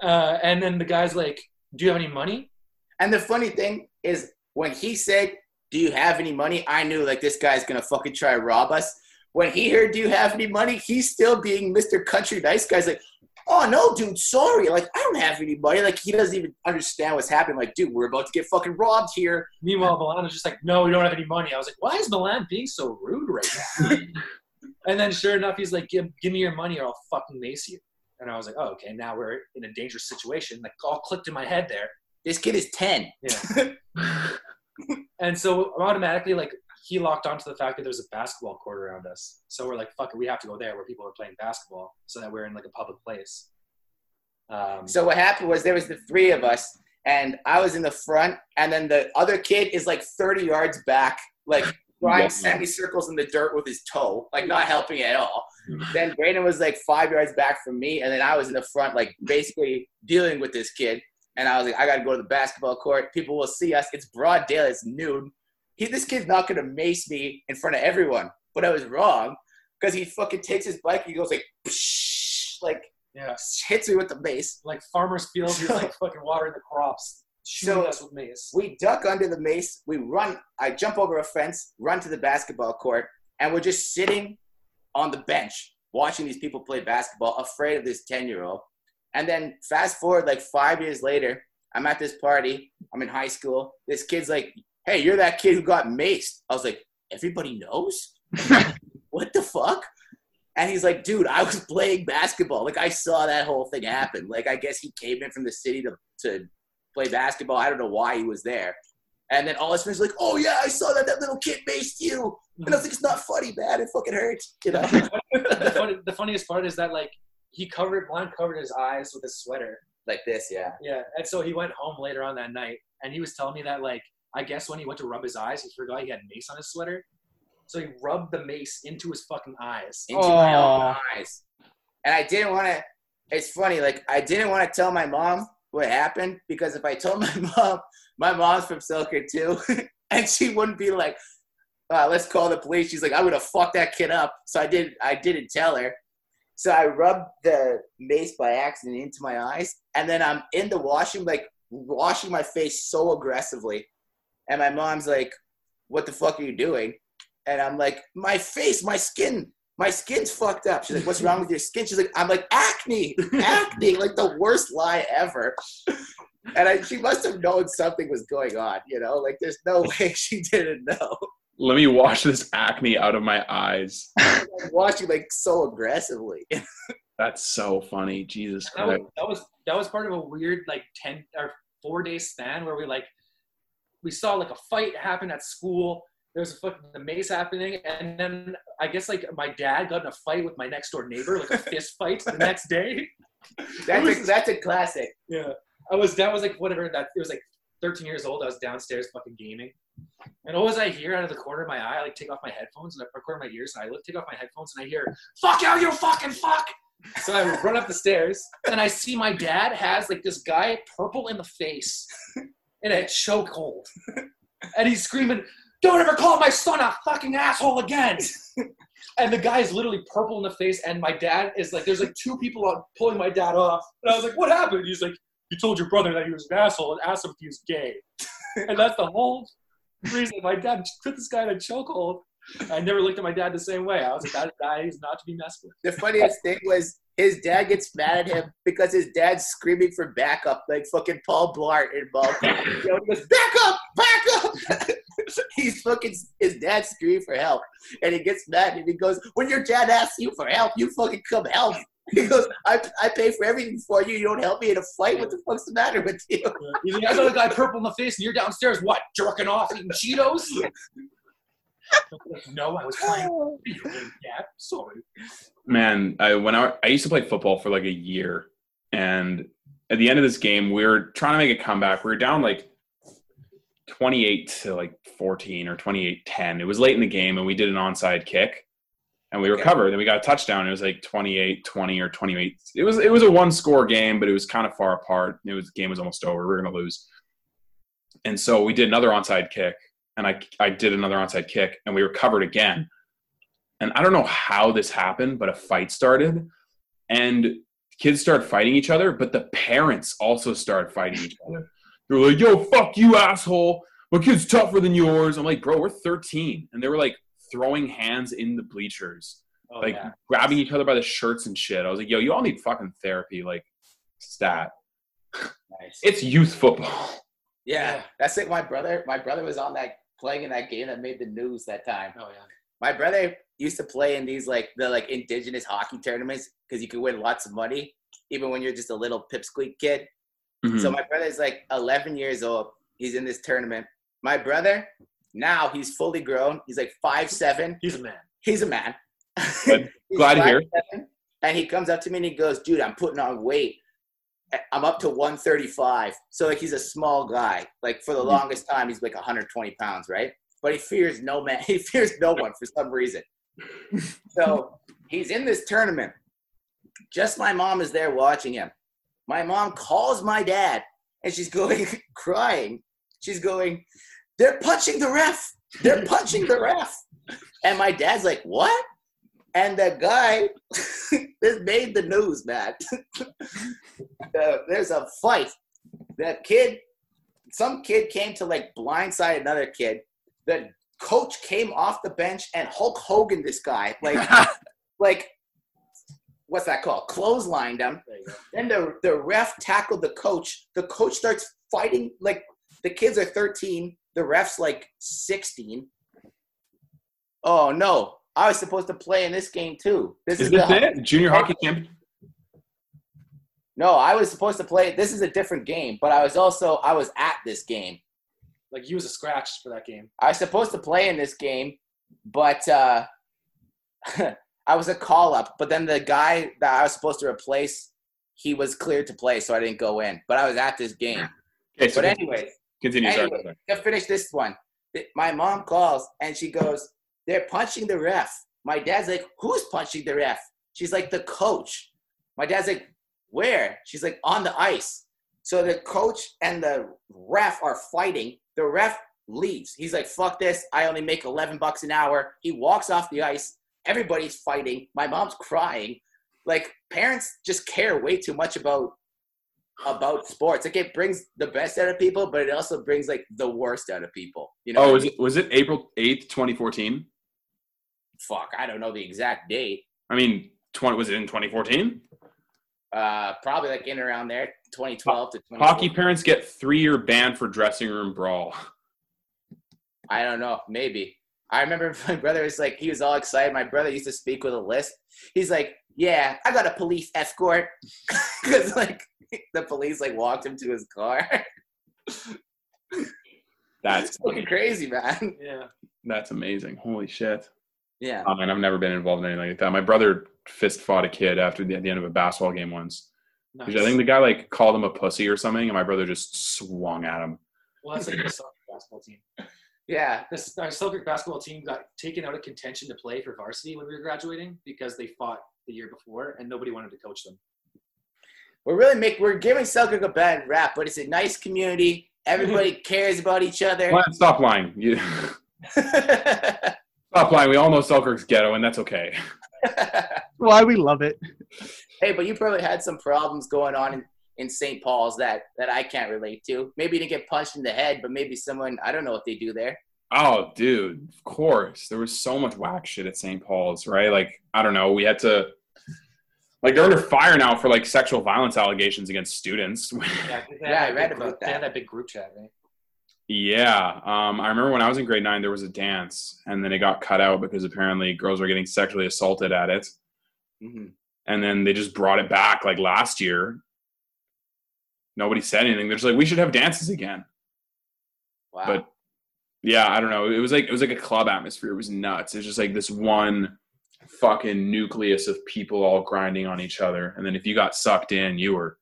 And then the guy's like, "Do you have any money?" And the funny thing is, when he said, "Do you have any money?" I knew like, this guy's going to fucking try to rob us. When he heard, "Do you have any money?" he's still being Mr. Country Nice Guy's like, "Oh, no, dude, sorry. Like, I don't have any money." Like, he doesn't even understand what's happening. Like, dude, we're about to get fucking robbed here. Meanwhile, Milan was just like, "No, we don't have any money." I was like, why is Milan being so rude right now? And then sure enough, he's like, give me your money or I'll fucking mace you. And I was like, oh, okay, now we're in a dangerous situation. Like, all clicked in my head there. This kid is 10. Yeah. And so automatically, like, he locked onto the fact that there's a basketball court around us. So we're like, fuck it, we have to go there where people are playing basketball so that we're in like a public place. So what happened was, there was the three of us, and I was in the front, and then the other kid is like 30 yards back, like trying semicircles in the dirt with his toe, like not helping at all. Then Braden was like 5 yards back from me, and then I was in the front, like basically dealing with this kid. And I was like, I got to go to the basketball court. People will see us. It's broad daylight. It's noon. This kid's not going to mace me in front of everyone. But I was wrong, because he fucking takes his bike and he goes like, psh, like, yeah, hits me with the mace. Like farmer's field, he's like fucking watering the crops, shooting us with mace. We duck under the mace. We run. I jump over a fence, run to the basketball court, and we're just sitting on the bench watching these people play basketball, afraid of this 10-year-old. And then fast forward like 5 years later, I'm at this party. I'm in high school. This kid's like, hey, you're that kid who got maced. I was like, everybody knows? What the fuck? And he's like, dude, I was playing basketball. Like, I saw that whole thing happen. Like, I guess he came in from the city to play basketball. I don't know why he was there. And then all his friends were like, oh, yeah, I saw that little kid maced you. And I was like, it's not funny, man. It fucking hurts. You know? The funniest part is that, like, Blonde covered his eyes with a sweater. Like this, yeah. Yeah, and so he went home later on that night, and he was telling me that, like, I guess when he went to rub his eyes, he forgot he had mace on his sweater. So he rubbed the mace into his fucking eyes. Into my own eyes. And I didn't want to – it's funny. Like, I didn't want to tell my mom what happened because if I told my mom – my mom's from Selkirk too, and she wouldn't be like, let's call the police. She's like, I would have fucked that kid up. So I didn't tell her. So I rubbed the mace by accident into my eyes, and then I'm in the washroom, like, washing my face so aggressively. And my mom's like, what the fuck are you doing? And I'm like, my face, my skin's fucked up. She's like, what's wrong with your skin? She's like, I'm like, acne, like the worst lie ever. And she must have known something was going on, you know? Like, there's no way she didn't know. Let me wash this acne out of my eyes. I'm watching, like, so aggressively. That's so funny. Jesus Christ. That was part of a weird, like, 4-day span where we saw, like, a fight happen at school. There was the mace happening. And then I guess, like, my dad got in a fight with my next-door neighbor, like a fist fight the next day. That's a classic. Yeah. That was, like, whatever. It was, like, 13 years old. I was downstairs fucking gaming. And always I hear out of the corner of my eye, I like take off my headphones and I corner of my ears and I take off my headphones and I hear, fuck out, you fucking fuck. So I run up the stairs and I see my dad has like this guy purple in the face in a chokehold. And he's screaming, don't ever call my son a fucking asshole again. And the guy is literally purple in the face and my dad is like, there's like two people pulling my dad off. And I was like, what happened? He's like, you told your brother that he was an asshole and asked him if he was gay. And that's the whole reason my dad put this guy in a chokehold. I never looked at my dad the same way. I was like, that guy is not to be messed with. The funniest thing was his dad gets mad at him because his dad's screaming for backup, like fucking Paul Blart in Baltimore. He goes, back up, back up. He's fucking, his dad screaming for help. And he gets mad and he goes, when your dad asks you for help, you fucking come help. He goes, I pay for everything for you. You don't help me in a fight. What the fuck's the matter with you? You guys got a guy purple in the face, and you're downstairs, what, jerking off, eating Cheetos? No, I was playing. Yeah, sorry. Man, I used to play football for like a year, and at the end of this game, we were trying to make a comeback. We were down like 28-14 or 28-10. It was late in the game, and we did an onside kick. And we recovered, and we got a touchdown. It was like 28-20 or 28. It was a one-score game, but it was kind of far apart. The game was almost over. We were going to lose. And so we did another onside kick, and I did another onside kick, and we recovered again. And I don't know how this happened, but a fight started, and kids started fighting each other, but the parents also started fighting each other. They were like, yo, fuck you, asshole. My kid's tougher than yours. I'm like, bro, we're 13. And they were like, throwing hands in the bleachers, grabbing each other by the shirts and shit. I was like, yo, you all need fucking therapy, like, stat. Nice. It's youth football. Yeah, that's it. My brother was on that, playing in that game that made the news that time. Oh, yeah. My brother used to play in these, like, the, like, indigenous hockey tournaments because you could win lots of money, even when you're just a little pipsqueak kid. Mm-hmm. So my brother's, like, 11 years old. He's in this tournament. My brother... Now he's fully grown. He's like 5'7". He's a man. Glad to hear. And he comes up to me and he goes, dude, I'm putting on weight. I'm up to 135. So like he's a small guy. Like for the longest time, he's like 120 pounds, right? But he fears no man. He fears no one for some reason. So he's in this tournament. Just my mom is there watching him. My mom calls my dad and she's going crying. She's going, they're punching the ref. They're punching the ref. And my dad's like, what? And the guy, this made the news, man. There's a fight. Some kid came to like blindside another kid. The coach came off the bench and Hulk Hogan, this guy, like, what's that called? Clotheslined him. Then the ref tackled the coach. The coach starts fighting, like the kids are 13. The ref's like 16. Oh, no. I was supposed to play in this game, too. Is this it? Junior hockey camp? No, I was supposed to play. This is a different game, but I was at this game. Like, you was a scratch for that game. I was supposed to play in this game, but I was a call-up. But then the guy that I was supposed to replace, he was cleared to play, so I didn't go in. But I was at this game. Okay, so but anyway, to finish this one, my mom calls, and she goes, they're punching the ref. My dad's like, who's punching the ref? She's like, the coach. My dad's like, where? She's like, on the ice. So the coach and the ref are fighting. The ref leaves. He's like, fuck this. I only make $11 an hour. He walks off the ice. Everybody's fighting. My mom's crying. Like, parents just care way too much about sports. Like, it brings the best out of people, but it also brings like the worst out of people. You know? Oh, was it April 8th, 2014? Fuck, I don't know the exact date. I mean, was it in 2014? Probably like in around there, 2012 to 2014. Hockey parents get 3-year ban for dressing room brawl. I don't know, maybe. I remember my brother was like, he was all excited. My brother used to speak with a list. He's like, yeah, I got a police escort. Because like the police like walked him to his car. That's fucking crazy, man. Yeah. That's amazing. Holy shit. Yeah. I mean, I've never been involved in anything like that. My brother fist fought a kid after the end of a basketball game once. Nice. Which I think the guy like called him a pussy or something, and my brother just swung at him. Well, that's like the soccer basketball team. Yeah, our Selkirk basketball team got taken out of contention to play for varsity when we were graduating because they fought the year before and nobody wanted to coach them. We're giving Selkirk a bad rap, but it's a nice community. Everybody cares about each other. Stop lying. Stop lying. We all know Selkirk's ghetto, and that's okay. Why we love it. Hey, but you probably had some problems going on in St. Paul's that I can't relate to. Maybe you didn't get punched in the head, but maybe someone, I don't know what they do there. Oh, dude, of course. There was so much whack shit at St. Paul's, right? Like, I don't know, we had to, like, they're under fire now for, like, sexual violence allegations against students. Yeah, I read about that. They had that big group chat, right? Yeah. I remember when I was in grade 9, there was a dance, and then it got cut out because apparently girls were getting sexually assaulted at it. Mm-hmm. And then they just brought it back, like, last year. Nobody said anything. They're just like, we should have dances again. Wow. But yeah, I don't know. It was like a club atmosphere. It was nuts. It's just like this one fucking nucleus of people all grinding on each other. And then if you got sucked in, you were.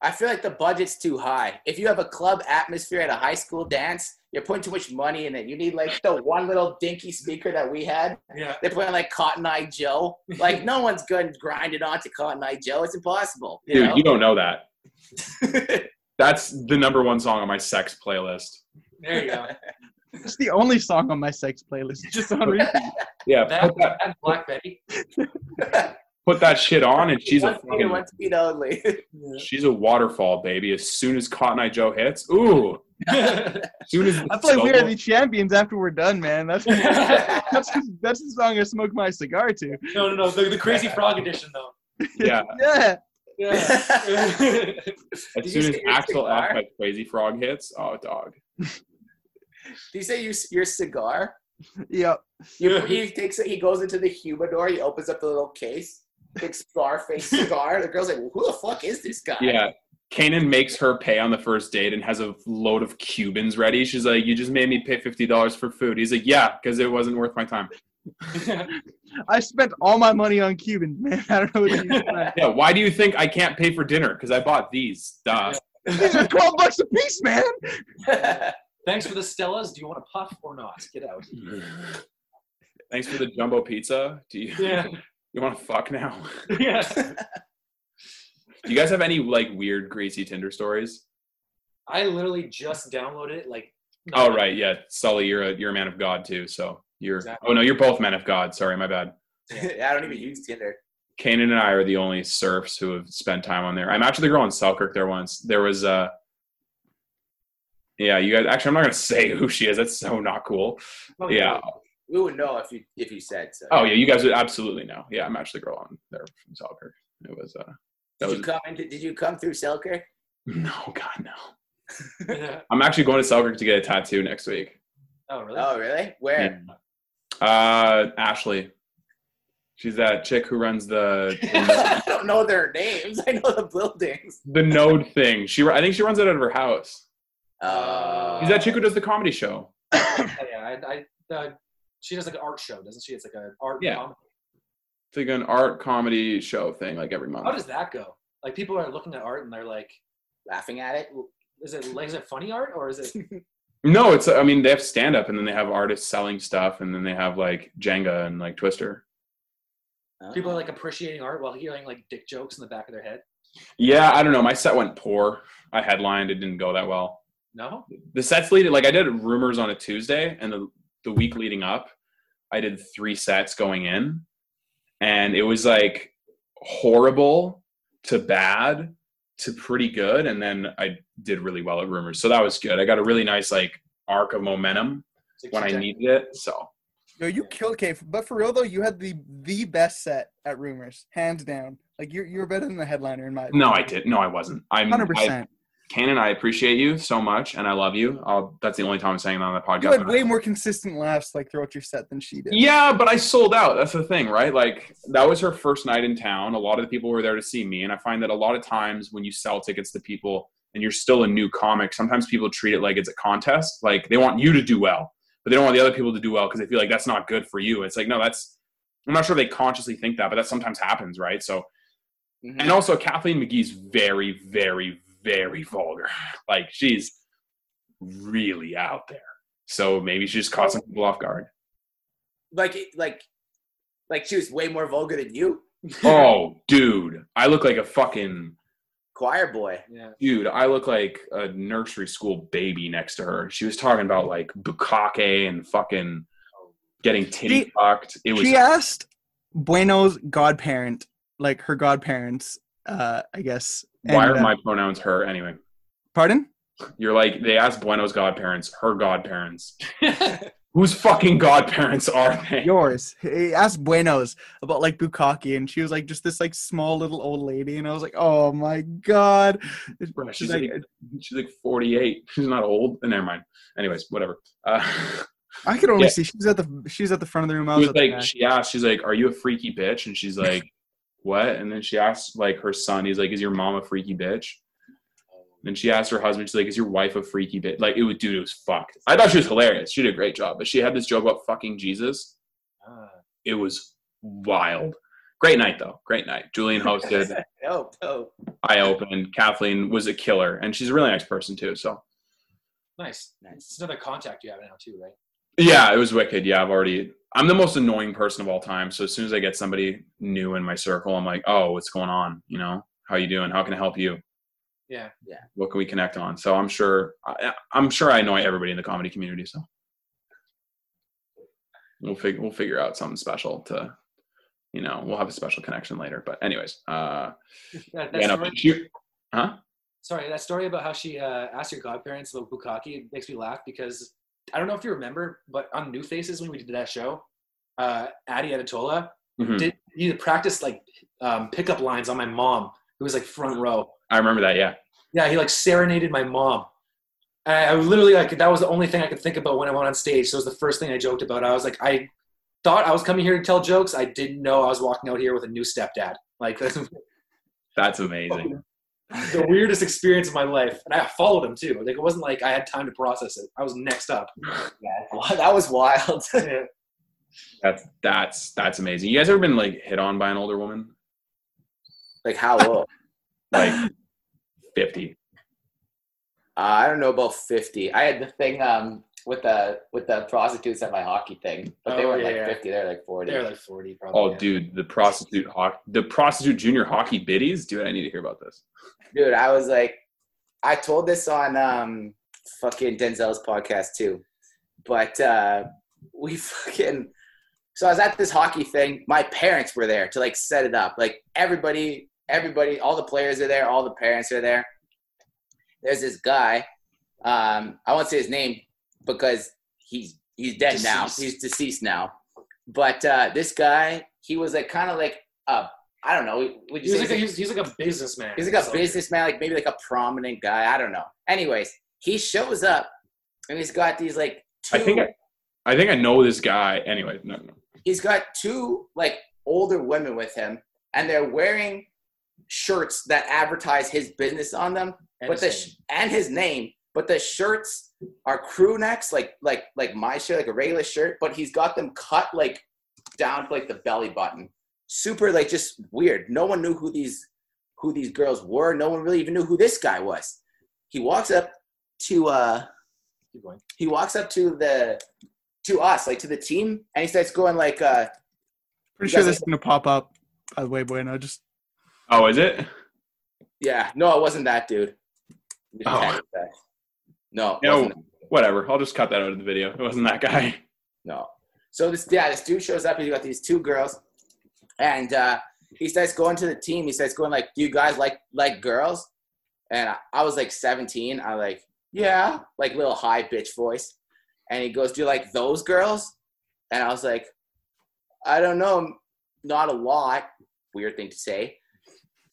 I feel like the budget's too high. If you have a club atmosphere at a high school dance, you're putting too much money in it. You need like the one little dinky speaker that we had. Yeah. They're playing like Cotton Eye Joe. Like no one's going to grind it on to Cotton Eye Joe. It's impossible. Dude, you don't know that. That's the number one song on my sex playlist. There you go. It's the only song on my sex playlist. Just on repeat. Yeah. That's Black Betty. Put that shit on, and she's a fucking. One speed only. She's a waterfall, baby. As soon as Cotton Eye Joe hits, ooh. I feel like we are the champions after we're done, man. That's the song I smoke my cigar to. No. The Crazy Frog edition, though. Yeah. Yeah. As soon as Axel F by Crazy Frog hits, oh dog. Do you say your cigar? Yep. He takes it. He goes into the humidor. He opens up the little case. Big Scarface cigar. The girl's like, "Who the fuck is this guy?" Yeah. Kanan makes her pay on the first date and has a load of Cubans ready. She's like, "You just made me pay $50 for food." He's like, "Yeah, because it wasn't worth my time." I spent all my money on Cuban, man. I don't know what you mean. Yeah, why do you think I can't pay for dinner? Because I bought these. Duh. These are $12 a piece, man. Thanks for the Stellas. Do you want a puff or not? Get out. Thanks for the jumbo pizza. You want to fuck now? Yeah. Do you guys have any like weird Gracie Tinder stories? I literally just downloaded it. Like. Oh right, yeah. Sully, you're a man of God too, so. Exactly. Oh, no, you're both men of God. Sorry, my bad. Yeah, I don't even use Tinder. Kanan and I are the only serfs who have spent time on there. I'm actually growing Selkirk there once. There was you guys – actually, I'm not going to say who she is. That's so not cool. Oh, yeah. We would know if you said so. Oh, yeah, you guys would absolutely know. Yeah, I'm actually growing there from Selkirk. It was – did you come through Selkirk? No, God, no. I'm actually going to Selkirk to get a tattoo next week. Oh, really? Oh, really? Where? Yeah. Ashley. She's that chick who runs the... I don't know their names. I know the buildings. The Node thing. I think she runs it out of her house. She's that chick who does the comedy show. She does like an art show, doesn't she? It's like an art comedy. It's like an art comedy show thing, like every month. How does that go? Like people are looking at art and they're like... laughing at it? Is it funny art or is it... No, it's... I mean, they have stand-up and then they have artists selling stuff and then they have like Jenga and like Twister. People are like appreciating art while hearing like dick jokes in the back of their head. Yeah, I don't know. My set went poor. I headlined. It didn't go that well. No? The sets leading, like I did Rumors on a Tuesday, and the week leading up, I did 3 sets going in, and it was like horrible to bad to pretty good, and then I did really well at Rumors. So that was good. I got a really nice like arc of momentum when I needed it, so... Yo, you killed Cave, but for real though, you had the best set at Rumors, hands down. Like you're better than the headliner in my opinion. No, I did. No, I wasn't. I'm 100%. Kanan, I appreciate you so much, and I love you. That's the only time I'm saying that on the podcast. You had way more consistent laughs like throughout your set than she did. Yeah, but I sold out. That's the thing, right? Like that was her first night in town. A lot of the people were there to see me, and I find that a lot of times when you sell tickets to people and you're still a new comic, sometimes people treat it like it's a contest. Like they want you to do well, but they don't want the other people to do well because they feel like that's not good for you. It's like, no, I'm not sure they consciously think that, but that sometimes happens, right? So, And also Kathleen McGee's very, very, very vulgar. Like she's really out there. So maybe she just caught some people off guard. Like she was way more vulgar than you. Oh, dude. I look like a fucking... choir boy. Yeah. Dude, I look like a nursery school baby next to her. She was talking about like bukkake and fucking getting titty fucked. She asked Bueno's godparent, like her godparents, I guess. Why are my pronouns her anyway? Pardon? You're like, they asked Bueno's godparents, her godparents. Whose fucking godparents are they? Yours. He asked Bueno's about like bukkake, and she was like just this like small little old lady, and I was like, oh my god. She's like 48. She's not old. Never mind. Anyways, whatever. I could only see she's at the front of the room. I was like, she asked, she's like, are you a freaky bitch? And she's like, what? And then she asked like her son. He's like, is your mom a freaky bitch? And she asked her husband, she's like, is your wife a freaky bitch? Like, it was fucked. I thought she was hilarious. She did a great job. But she had this joke about fucking Jesus. It was wild. Great night, though. Great night. Julian hosted. Oh. I opened. Kathleen was a killer. And she's a really nice person, too. So Nice. It's another contact you have now, too, right? Yeah, it was wicked. Yeah, I'm the most annoying person of all time. So as soon as I get somebody new in my circle, I'm like, oh, what's going on? You know, how you doing? How can I help you? Yeah. What can we connect on? So I'm sure I annoy everybody in the comedy community. So we'll figure out something special to, you know, we'll have a special connection later. But anyways, Sorry, that story about how she asked your godparents about bukkake makes me laugh because I don't know if you remember, but on New Faces when we did that show, Adi Adetola did practice like pickup lines on my mom, who was like front row. I remember that, yeah. Yeah, he like serenaded my mom. I literally like that was the only thing I could think about when I went on stage. So it was the first thing I joked about. I was like, I thought I was coming here to tell jokes. I didn't know I was walking out here with a new stepdad. Like that's amazing. The weirdest experience of my life, and I followed him too. Like it wasn't like I had time to process it. I was next up. Yeah, that was wild. That's amazing. You guys ever been like hit on by an older woman? Like how old? Like 50. I don't know about 50. I had the thing with the prostitutes at my hockey thing, but they weren't 50. They're like 40. They're like 40 probably. Oh, yeah. Dude, the prostitute junior hockey biddies. Dude, I need to hear about this. Dude, I was like, I told this on fucking Denzel's podcast too, but so I was at this hockey thing. My parents were there to like set it up. Like everybody, all the players are there, all the parents are there. There's this guy, I won't say his name because he's dead deceased. Now. He's deceased now. But this guy, he was like kind of like I don't know. Would you say he's like a businessman? He's like a businessman, like maybe like a prominent guy. I don't know. Anyways, He shows up, and he's got these, like, two... I think I know this guy. Anyway, no. He's got two, like, older women with him, and they're wearing shirts that advertise his business on them, and his name. But the shirts are crew necks, like my shirt, like a regular shirt. But he's got them cut, like, down to, like, the belly button. Super, like, just weird. No one knew who these girls were. No one really even knew who this guy was. He walks up to to us, like, to the team, and he starts going like, pretty sure this is gonna pop up. By the way, Bueno, just. Oh, is it? Yeah. No, it wasn't that dude. Oh. No. No. Whatever. I'll just cut that out of the video. It wasn't that guy. No. So this dude shows up. He's got these two girls, and he starts going to the team. He starts going like, "Do you guys like girls?" And I was like 17. I like, yeah, like little high bitch voice. And he goes, "Do you like those girls?" And I was like, "I don't know, not a lot." Weird thing to say.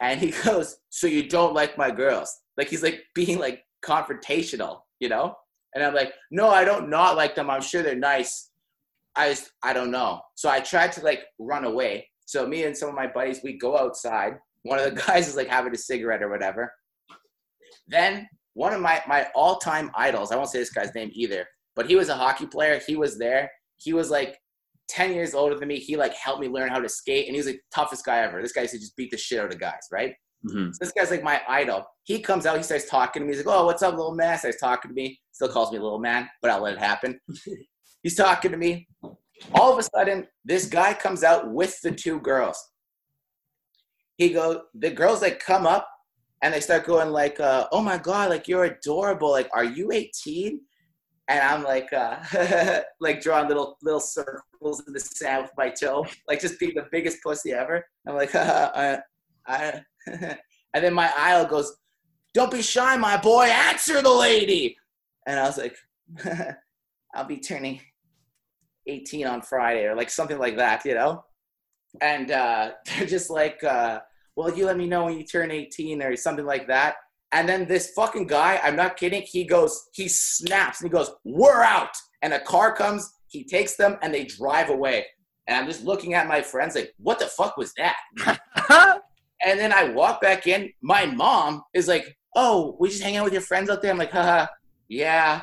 And he goes, "So you don't like my girls?" Like, he's, like, being, like, confrontational, you know? And I'm like, "No, I don't not like them. I'm sure they're nice. I don't know." So I tried to, like, run away. So me and some of my buddies, we go outside. One of the guys is, like, having a cigarette or whatever. Then one of my all-time idols, I won't say this guy's name either, but he was a hockey player. He was there. He was, like, 10 years older than me. He, like, helped me learn how to skate, and he was the toughest guy ever. This guy used to just beat the shit out of guys, right? Mm-hmm. So this guy's, like, my idol. He comes out, he starts talking to me. He's like, "Oh, what's up, little man?" Starts talking to me. Still calls me little man, but I'll let it happen. He's talking to me. All of a sudden, this guy comes out with the two girls. The girls, like, come up, and they start going, like, "Oh, my God, like, you're adorable. Like, are you 18? And I'm like, like, drawing little circles in the sand with my toe, like, just being the biggest pussy ever. I'm like, and then my idol goes, "Don't be shy, my boy. Answer the lady." And I was like, "I'll be turning 18 on Friday," or like something like that, you know? And they're just like, "Well, you let me know when you turn 18 or something like that. And then this fucking guy, I'm not kidding, he snaps, and he goes, "We're out." And a car comes, he takes them, and they drive away. And I'm just looking at my friends like, what the fuck was that? And then I walk back in. My mom is like, "Oh, we just hang out with your friends out there?" I'm like, "Haha, yeah."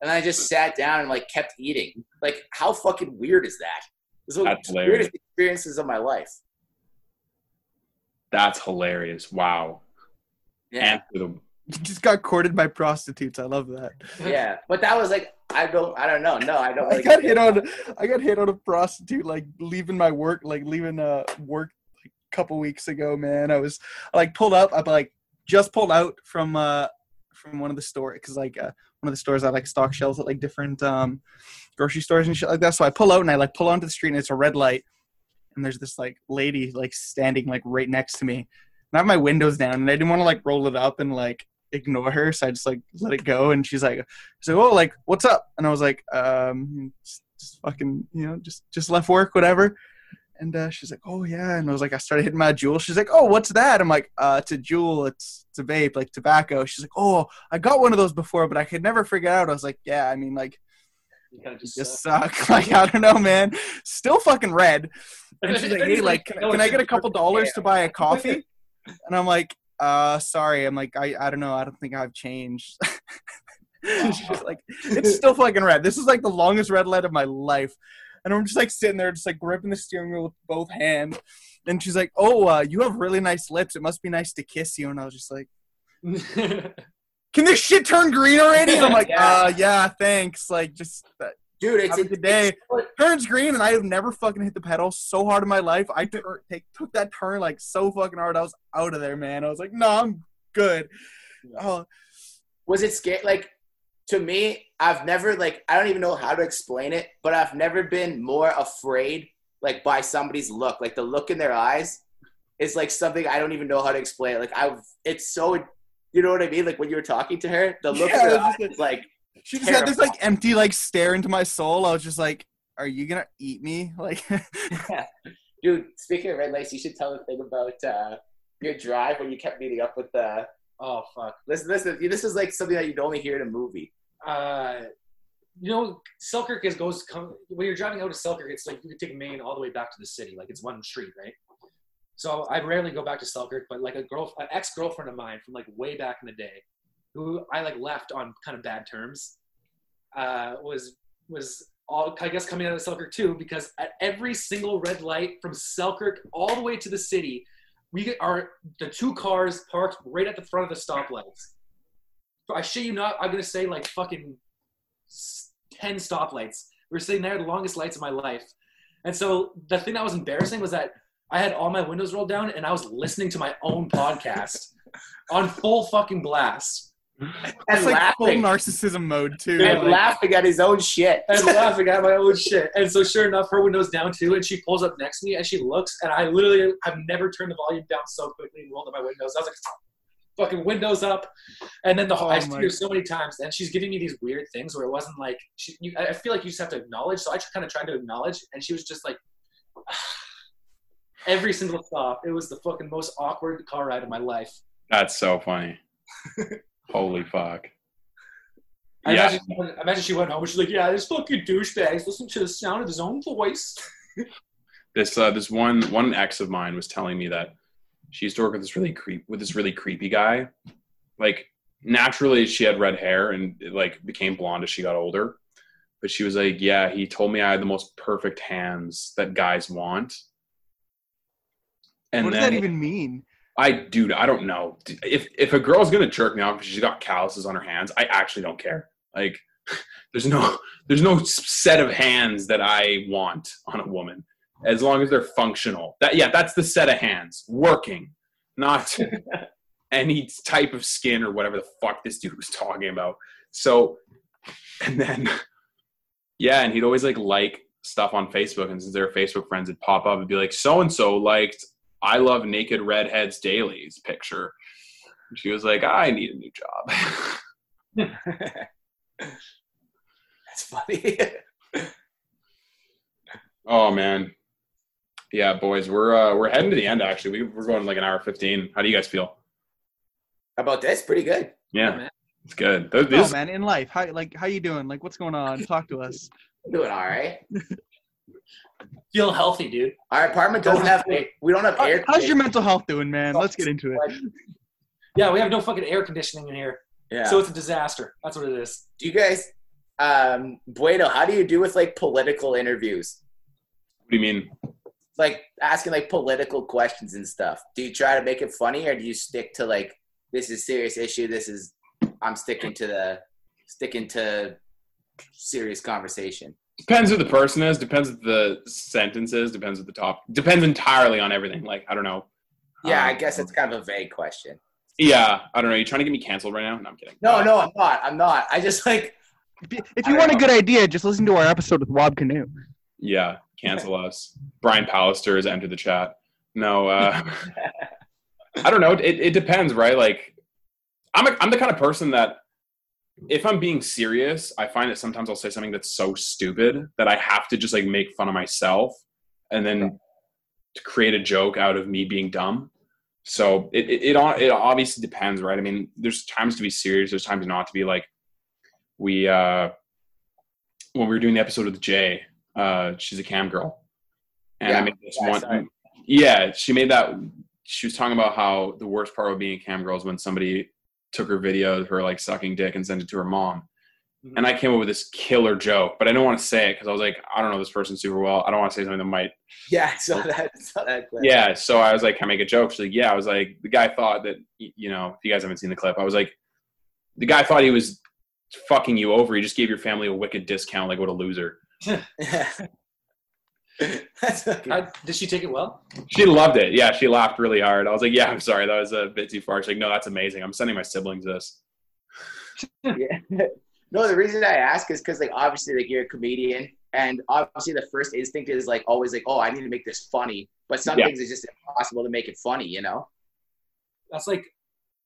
And I just sat down and, like, kept eating. Like, how fucking weird is that? This is one of the weirdest experiences of my life. That's hilarious. Wow. Yeah. You just got courted by prostitutes. I love that. Yeah, but that was like, I don't know. No, I don't. Really I got hit on a prostitute, like, leaving work like a couple weeks ago, man. I pulled out from one of the stores, because one of the stores I like stock shelves at like different grocery stores and shit like that. So I pull out and I like pull onto the street, and it's a red light, and there's this like lady like standing like right next to me. And I have my windows down, and I didn't want to, like, roll it up and, like, ignore her, so I just, like, let it go. And she's like, "Oh, like, what's up?" And I was like, just fucking, you know, just left work, whatever. And she's like, "Oh, yeah." And I was like, I started hitting my Juul. She's like, "Oh, what's that?" I'm like, "It's a Juul. It's a vape, like, tobacco." She's like, "Oh, I got one of those before, but I could never figure it out." I was like, yeah, I mean, like, you just suck. Like, I don't know, man. Still fucking red. And she's like, "Hey, like, can I get a couple dollars to buy a coffee?" And I'm like, sorry. I'm like, I don't know. I don't think I've changed. She's like, "It's still fucking red." This is like the longest red light of my life. And I'm just like sitting there, just like gripping the steering wheel with both hands. And she's like, "Oh, you have really nice lips. It must be nice to kiss you." And I was just like, can this shit turn green already? And I'm like, yeah, thanks. Like, just that. Dude, it's a good day. It turns green, and I have never fucking hit the pedal so hard in my life. I took that turn, like, so fucking hard. I was out of there, man. I was like, no, I'm good. Oh. Was it scary? Like, to me, I've never, like, I don't even know how to explain it, but I've never been more afraid, like, by somebody's look. Like, the look in their eyes is, like, something I don't even know how to explain. Like, it's so, you know what I mean? Like, when you were talking to her, the look in her eyes is, like, she just had this, like, empty, like, stare into my soul. I was just like, are you going to eat me? Like, yeah. Dude, speaking of red lights, you should tell the thing about your drive when you kept meeting up with Oh, fuck. Listen, this is like something that you'd only hear in a movie. You know, Selkirk when you're driving out of Selkirk, it's like you can take Maine all the way back to the city. Like, it's one street, right? So I rarely go back to Selkirk, but like an ex-girlfriend of mine from like way back in the day, who I like left on kind of bad terms, was all, I guess, coming out of Selkirk too, because at every single red light from Selkirk all the way to the city, the two cars parked right at the front of the stoplights. I shit you not, I'm gonna say like fucking 10 stoplights. We were sitting there, the longest lights of my life. And so the thing that was embarrassing was that I had all my windows rolled down and I was listening to my own podcast on full fucking blast. That's like laughing. Full narcissism mode too. And like, laughing at his own shit. And laughing at my own shit. And so sure enough, her window's down too, and she pulls up next to me and she looks, and I literally have never turned the volume down so quickly and rolled up my windows. I was like, fucking windows up. And then I see her so many times, and she's giving me these weird things where it wasn't like I feel like you just have to acknowledge. So I just kind of tried to acknowledge, and she was just like, every single stop. It was the fucking most awkward car ride of my life. That's so funny. Holy fuck. I imagine she went home and she's like, yeah, this fucking douchebag's listening to the sound of his own voice. This one ex of mine was telling me that she used to work with this really creepy guy. Like, naturally she had red hair and it like became blonde as she got older. But she was like, yeah, he told me I had the most perfect hands that guys want. And what does that even mean? I don't know. If a girl's gonna jerk me off because she's got calluses on her hands, I actually don't care. Like, there's no set of hands that I want on a woman, as long as they're functional. That's the set of hands working, not any type of skin or whatever the fuck this dude was talking about. So, and then and he'd always like stuff on Facebook, and since they were Facebook friends, it'd pop up and be like, so and so liked I love naked redheads daily's picture. She was like, I need a new job. That's funny. Oh man. Yeah, boys, we're heading to the end actually. We're going like an hour 15. How do you guys feel? How about this? Pretty good. Yeah. Man. It's good. Oh, man, in life. How you doing? Like, what's going on? Talk to us. I'm doing all right. Feel healthy, dude. Our apartment we don't have air. How's your mental health doing, man? Let's get into it. Yeah, we have no fucking air conditioning in here. Yeah. So it's a disaster. That's what it is. Do you guys, Bueno, how do you do with like political interviews? What do you mean? Like asking like political questions and stuff. Do you try to make it funny, or do you stick to like, this is serious issue, I'm sticking to serious conversation? Depends who the person is. Depends what the sentence is. Depends what the topic. Depends entirely on everything. Like, I don't know. Yeah, I guess it's kind of a vague question. Yeah, I don't know. You're trying to get me canceled right now? No, I'm kidding. No, I'm not. I just like. If you want a good idea, just listen to our episode with Wob Canoe. Yeah, cancel us. Brian Pallister has entered the chat. No, I don't know. It depends, right? Like, I'm the kind of person that, if I'm being serious, I find that sometimes I'll say something that's so stupid that I have to just like make fun of myself and then to create a joke out of me being dumb. So it obviously depends, right? I mean, there's times to be serious. There's times not to be. Like, when we were doing the episode with Jay, she's a cam girl. And I made this one. Yeah. She was talking about how the worst part of being a cam girl is when somebody took her video of her like sucking dick and sent it to her mom. Mm-hmm. And I came up with this killer joke, but I don't want to say it because I was like, I don't know this person super well. I don't want to say something that might. Yeah, I saw that. Clip. Yeah, so I was like, can I make a joke? She's like, yeah. I was like, the guy thought that, you know, if you guys haven't seen the clip, I was like, the guy thought he was fucking you over. He just gave your family a wicked discount. Like, what a loser. Did she take it well? She loved it. Yeah, she laughed really hard. I was like, yeah, I'm sorry, that was a bit too far. She's like, no, that's amazing. I'm sending my siblings this. Yeah. No, the reason I ask is because, like, obviously, like, you're a comedian, and obviously the first instinct is like always like, oh, I need to make this funny. But some things it's just impossible to make it funny, you know? That's like,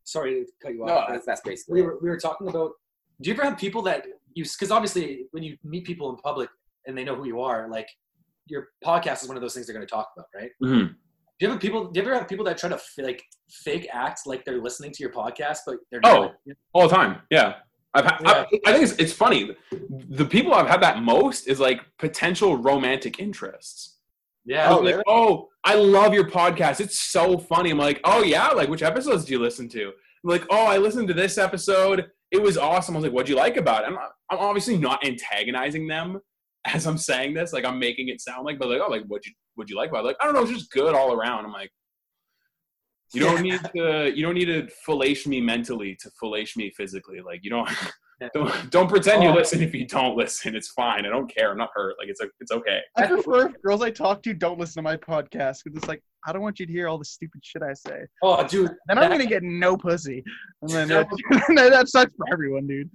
sorry to cut you off. No, that's basically. We were talking about. Do you ever have people that you? Because obviously, when you meet people in public and they know who you are, like. Your podcast is one of those things they're going to talk about, right? Mm-hmm. Do you ever have people that try to fake act like they're listening to your podcast, but they're not? Oh, all the time. Yeah. I think it's funny. The people I've had that most is like potential romantic interests. Yeah. Oh, really? Like, oh, I love your podcast. It's so funny. I'm like, oh yeah. Like, which episodes do you listen to? I'm like, oh, I listened to this episode. It was awesome. I was like, what'd you like about it? I'm obviously not antagonizing them as I'm saying this. Like, I'm making it sound like, but like, oh, like, what'd you like about it? Like, I don't know. It's just good all around. I'm like, You don't need to fellate me mentally to fellate me physically. Like, you don't pretend you listen if you don't listen. It's fine. I don't care. I'm not hurt. Like, it's okay. I prefer if girls I talk to don't listen to my podcast because it's like, I don't want you to hear all the stupid shit I say. Oh, dude. Then I'm gonna get no pussy. And then that sucks for everyone, dude.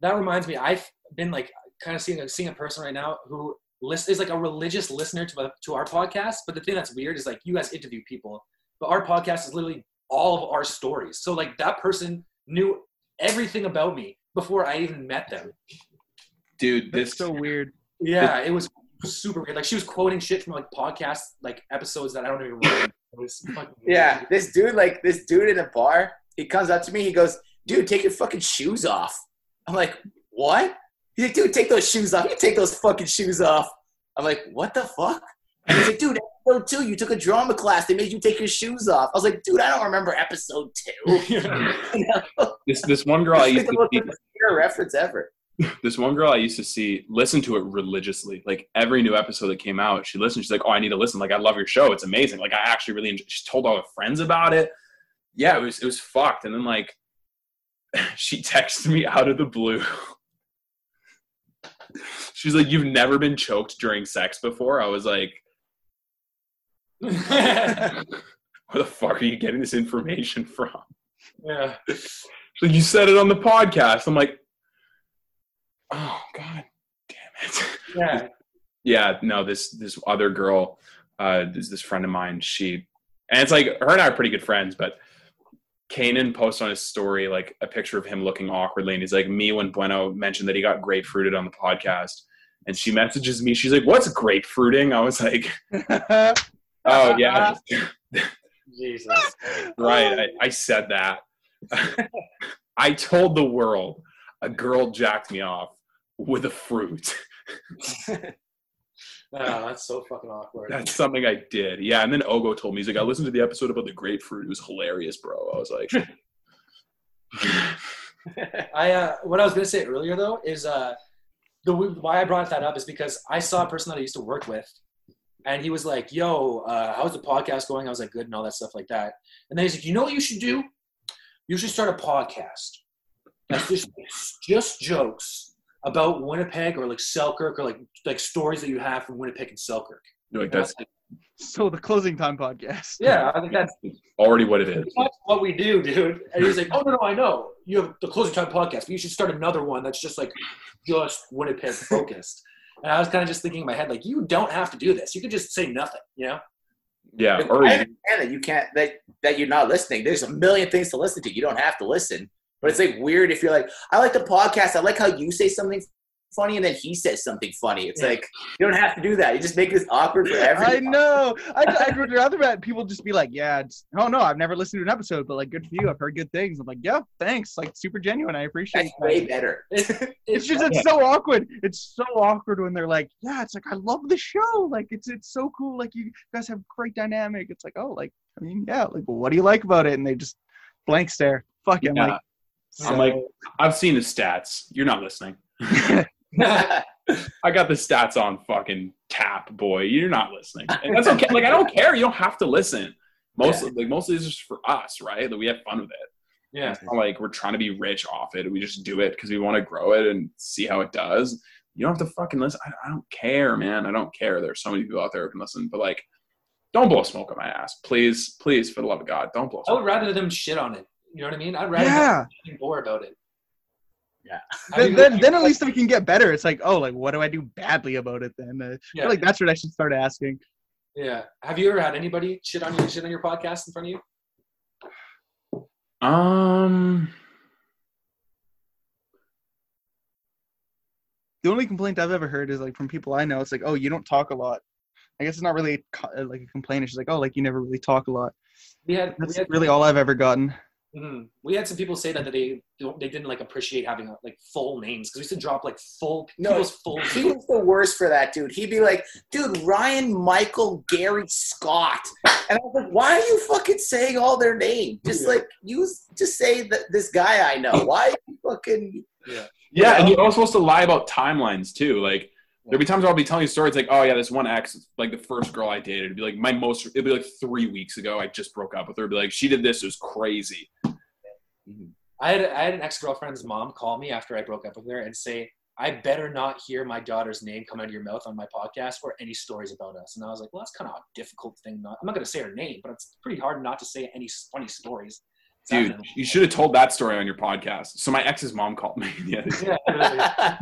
That reminds me. I've been like kind of seeing a person right now who is like a religious listener to our podcast. But the thing that's weird is like you guys interview people. But our podcast is literally all of our stories. So, like, that person knew everything about me before I even met them. Dude, that's so weird. Yeah, it was super weird. Like, she was quoting shit from, like, podcast, like, episodes that I don't even remember. It was fucking weird. Yeah, this dude in a bar, he comes up to me. He goes, dude, take your fucking shoes off. I'm like, what? He's like, dude, take those shoes off. You take those fucking shoes off. I'm like, what the fuck? And he's like, dude, episode 2, you took a drama class. They made you take your shoes off. I was like, dude, I don't remember episode 2. You know? This one girl I used to see. Reference ever. This one girl I used to see listened to it religiously. Like, every new episode that came out, she listened. She's like, oh, I need to listen. Like, I love your show. It's amazing. Like, I actually really enjoy. She told all her friends about it. Yeah, it was fucked. And then, like, she texted me out of the blue. She's like, you've never been choked during sex before? I was like, where the fuck are you getting this information from? Yeah. She's like, you said it on the podcast. I'm like, oh, God damn it. Yeah. Yeah, no, this other girl, this friend of mine, and it's like, her and I are pretty good friends, but Kanan posts on his story, like, a picture of him looking awkwardly, and he's like, me when Bueno mentioned that he got grapefruited on the podcast, and she messages me, she's like, what's grapefruiting? I was like, oh, yeah. Jesus. Right, I said that. I told the world a girl jacked me off with a fruit. Oh, that's so fucking awkward. That's something I did. Yeah, and then Ogo told me, he's like, I listened to the episode about the grapefruit. It was hilarious, bro. I was like. What I was going to say earlier, though, is why I brought that up is because I saw a person that I used to work with, and he was like, yo, how's the podcast going? I was like, good and all that stuff like that. And then he's like, you know what you should do? You should start a podcast. That's just jokes about Winnipeg or like Selkirk or like stories that you have from Winnipeg and Selkirk. You're like, that's so the Closing Time podcast. Yeah, I think that's already what it is. That's what we do, dude. And he's like, oh no, I know. You have the Closing Time podcast, but you should start another one that's just like just Winnipeg focused. And I was kind of just thinking in my head, like, you don't have to do this. You could just say nothing, you know? Yeah. Or I understand that you can't that you're not listening. There's a million things to listen to. You don't have to listen. But it's like weird if you're like, I like the podcast. I like how you say something funny and then he says something funny. It's like, you don't have to do that. You just make this awkward for everyone. I know. I'd rather that people just be like, yeah, oh no, I've never listened to an episode, but like, good for you. I've heard good things. I'm like, yeah, thanks. Like, super genuine. I appreciate it. That's way better. It's so awkward. It's so awkward when they're like, yeah, it's like, I love the show. Like, it's so cool. Like, you guys have great dynamic. It's like, oh, like, I mean, yeah, like, well, what do you like about it? And they just blank stare. Fuck it. Yeah. Like, I'm like, I've seen the stats. You're not listening. I got the stats on fucking tap, boy. You're not listening. And that's okay. Like, I don't care. You don't have to listen. Mostly it's just for us, right? That we have fun with it. Yeah. It's not like we're trying to be rich off it. We just do it because we want to grow it and see how it does. You don't have to fucking listen. I don't care, man. I don't care. There's so many people out there who can listen, but like, don't blow smoke on my ass. Please, please, for the love of God, don't blow smoke. I would rather them shit on it. You know what I mean? I'd rather have something more about it. Yeah. Then at least we can get better. It's like, oh, like, what do I do badly about it then? I feel like that's what I should start asking. Yeah. Have you ever had anybody shit on your podcast in front of you? The only complaint I've ever heard is like from people I know. It's like, oh, you don't talk a lot. I guess it's not really like a complaint. It's just like, oh, like you never really talk a lot. That's really all I've ever gotten. Mm-hmm. We had some people say that they didn't like appreciate having like full names, because we used to drop like full. He was the worst for that, dude. He'd be like, dude, Ryan, Michael, Gary, Scott, and I was like, why are you fucking saying all their names? Just like just say that this guy I know. Why are you fucking? Yeah, and you're all supposed to lie about timelines too. Like there'll be times where I'll be telling you stories like, oh yeah, this one ex, like the first girl I dated, it'd be like it'd be like 3 weeks ago. I just broke up with her. It'd be like, she did this. It was crazy. I had an ex-girlfriend's mom call me after I broke up with her and say, I better not hear my daughter's name come out of your mouth on my podcast or any stories about us. And I was like, well, that's kind of a difficult thing. I'm not going to say her name, but it's pretty hard not to say any funny stories. Dude, you should have told that story on your podcast. So my ex's mom called me. Yeah.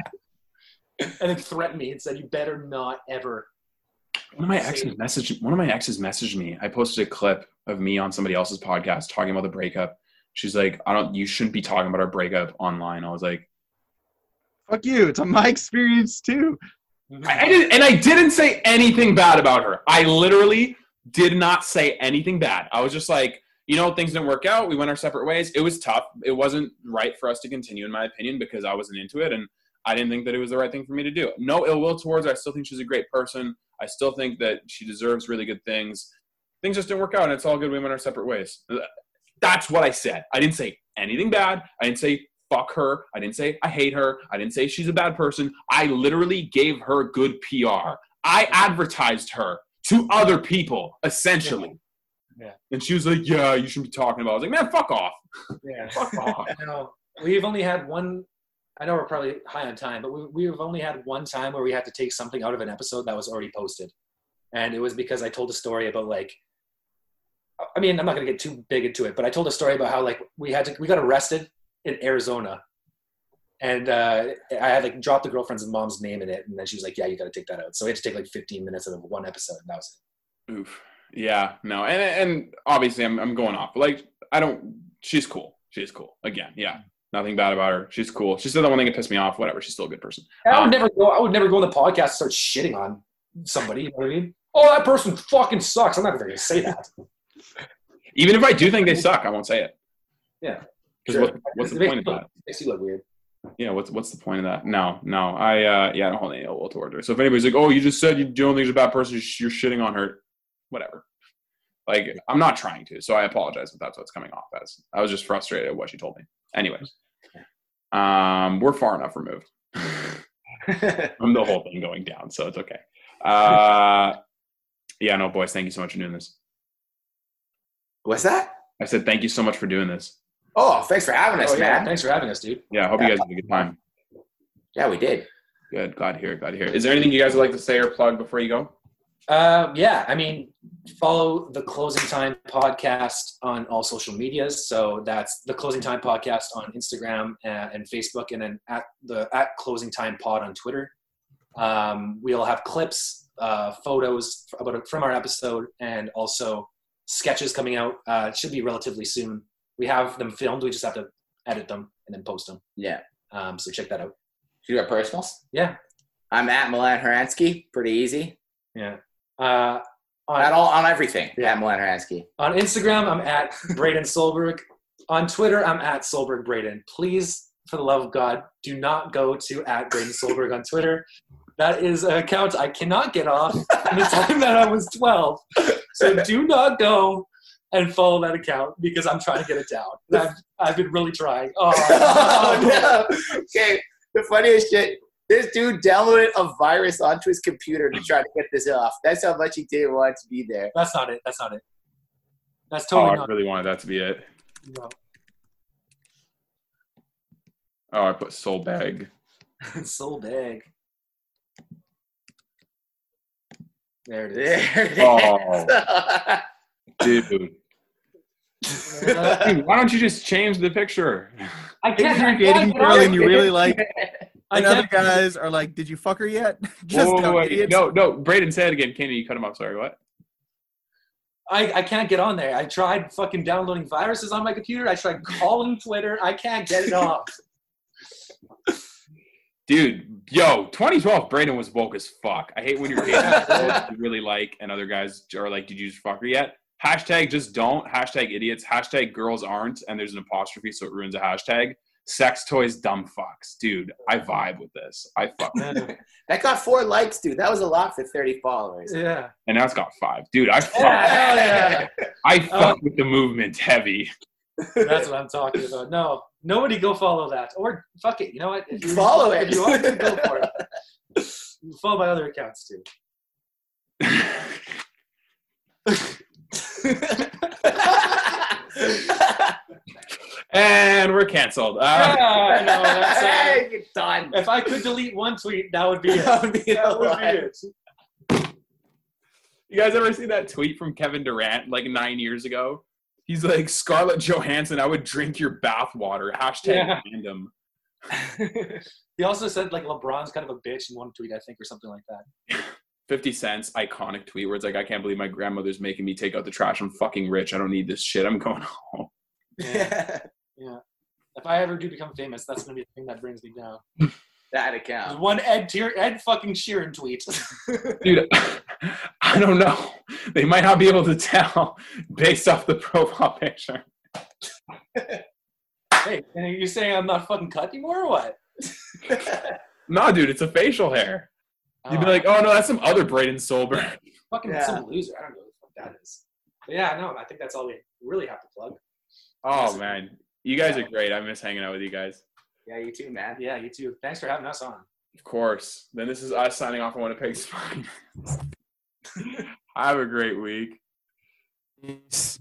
And then threatened me and said, you better not ever. One of my exes messaged me. I posted a clip of me on somebody else's podcast talking about the breakup. She's like, you shouldn't be talking about our breakup online. I was like, fuck you. It's on my experience too. I didn't say anything bad about her. I literally did not say anything bad. I was just like, you know, things didn't work out. We went our separate ways. It was tough. It wasn't right for us to continue, in my opinion, because I wasn't into it. And I didn't think that it was the right thing for me to do. No ill will towards her. I still think she's a great person. I still think that she deserves really good things. Things just didn't work out, and it's all good. We went our separate ways. That's what I said. I didn't say anything bad. I didn't say fuck her. I didn't say I hate her. I didn't say she's a bad person. I literally gave her good PR. I advertised her to other people, essentially. Yeah. And she was like, yeah, you shouldn't be talking about it. I was like, man, fuck off. Yeah. Fuck off. No, we've only had one. I know we're probably high on time, but we've only had one time where we had to take something out of an episode that was already posted. And it was because I told a story about like, I mean, I'm not going to get too big into it, but I told a story about how like we got arrested in Arizona, and I had like dropped the girlfriend's and mom's name in it. And then she was like, yeah, you got to take that out. So we had to take like 15 minutes out of one episode, and that was it. Oof. Yeah, no. And obviously I'm going off, but like, she's cool. She's cool. Again. Yeah. Nothing bad about her. She's cool. She said the one thing that pissed me off. Whatever. She's still a good person. I would never go on the podcast and start shitting on somebody. You know what I mean? Oh, that person fucking sucks. I'm not even going to say that. Even if I do think they suck, I won't say it. Yeah. Because sure. What's the point of that? Makes you look weird. Yeah. What's the point of that? No. I don't hold any ill will toward her. So if anybody's like, oh, you just said you don't think she's a bad person, you're shitting on her. Whatever. Like, I'm not trying to. So I apologize if that's what's coming off as. I was just frustrated at what she told me. Anyways, we're far enough removed. I'm the whole thing going down, so it's okay. Yeah, no, boys, thank you so much for doing this. What's that? I said thank you so much for doing this. Oh, thanks for having us, man. Thanks for having us, dude. Yeah, I hope you guys had a good time. Yeah, we did. Good. Glad to hear. Is there anything you guys would like to say or plug before you go? Yeah, I mean, follow the Closing Time Podcast on all social medias. So that's the Closing Time Podcast on Instagram and Facebook, and then at Closing Time Pod on Twitter. We'll have clips, photos from our episode, and also sketches coming out. It should be relatively soon. We have them filmed. We just have to edit them and then post them. Yeah. So check that out. You got personals? Yeah. I'm at Milan Haransky. Pretty easy. Yeah. On everything. Yeah, Milan Haransky. On Instagram, I'm at Braden Solberg. On Twitter, I'm at Solberg Braden. Please, for the love of God, do not go to at Braden Solberg on Twitter. That is an account I cannot get off in the time that I was 12. So do not go and follow that account, because I'm trying to get it down. I've been really trying. Oh no. Okay. The funniest shit. This dude downloaded a virus onto his computer to try to get this off. That's how much he didn't want to be there. That's not it. That's totally not it. I really wanted that to be it. No. Oh, I put Solberg. Solberg. There it is. Oh. Dude. Dude, why don't you just change the picture? I can't. You're dating a girl and you really like it. And other guys are like, did you fuck her yet? Just wait. No. Braden, say it again. Kenny, you cut him off. Sorry, what? I can't get on there. I tried fucking downloading viruses on my computer. I tried calling Twitter. I can't get it off. Dude, Yo, 2012, Braden was woke as fuck. I hate when you're hating people you really like, and other guys are like, did you use fucker yet? Hashtag just don't. Hashtag idiots. Hashtag girls aren't. And there's an apostrophe, so it ruins a hashtag. Sex toys, dumb fucks. Dude, I vibe with this. I fuck with it. That got 4 likes, dude. That was a lot for 30 followers. Yeah. And now it's got 5. Dude, I fuck with the movement heavy. That's what I'm talking about. No, nobody go follow that. Or fuck it. You know what? If you follow it. If you want to go for it. Follow my other accounts too. And we're canceled. No, that's you're done. If I could delete one tweet, that would be it. That would be it. You guys ever see that tweet from Kevin Durant like 9 years ago? He's like, Scarlett Johansson, I would drink your bathwater. Hashtag random. He also said like LeBron's kind of a bitch in one tweet, I think, or something like that. 50 Cent's iconic tweet where it's like, I can't believe my grandmother's making me take out the trash. I'm fucking rich. I don't need this shit. I'm going home. Yeah. Yeah. If I ever do become famous, that's going to be the thing that brings me down. That account. There's one Ed fucking Sheeran tweet. Dude, I don't know. They might not be able to tell based off the profile picture. Hey, are you saying I'm not fucking cut anymore or what? Nah, dude, it's a facial hair. You'd be like, oh, no, that's some other Braden Solberg. Fucking some loser. I don't know what the fuck that is. But yeah, no, I think that's all we really have to plug. Oh, man. You guys are great. I miss hanging out with you guys. Yeah, you too, man. Yeah, you too. Thanks for having us on. Of course. Then this is us signing off on Winnipeg's Finest. Have a great week. Peace. Say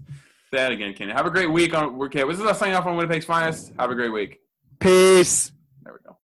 that again, Ken. Have a great week. Okay, this is us signing off on Winnipeg's Finest. Have a great week. Peace. There we go.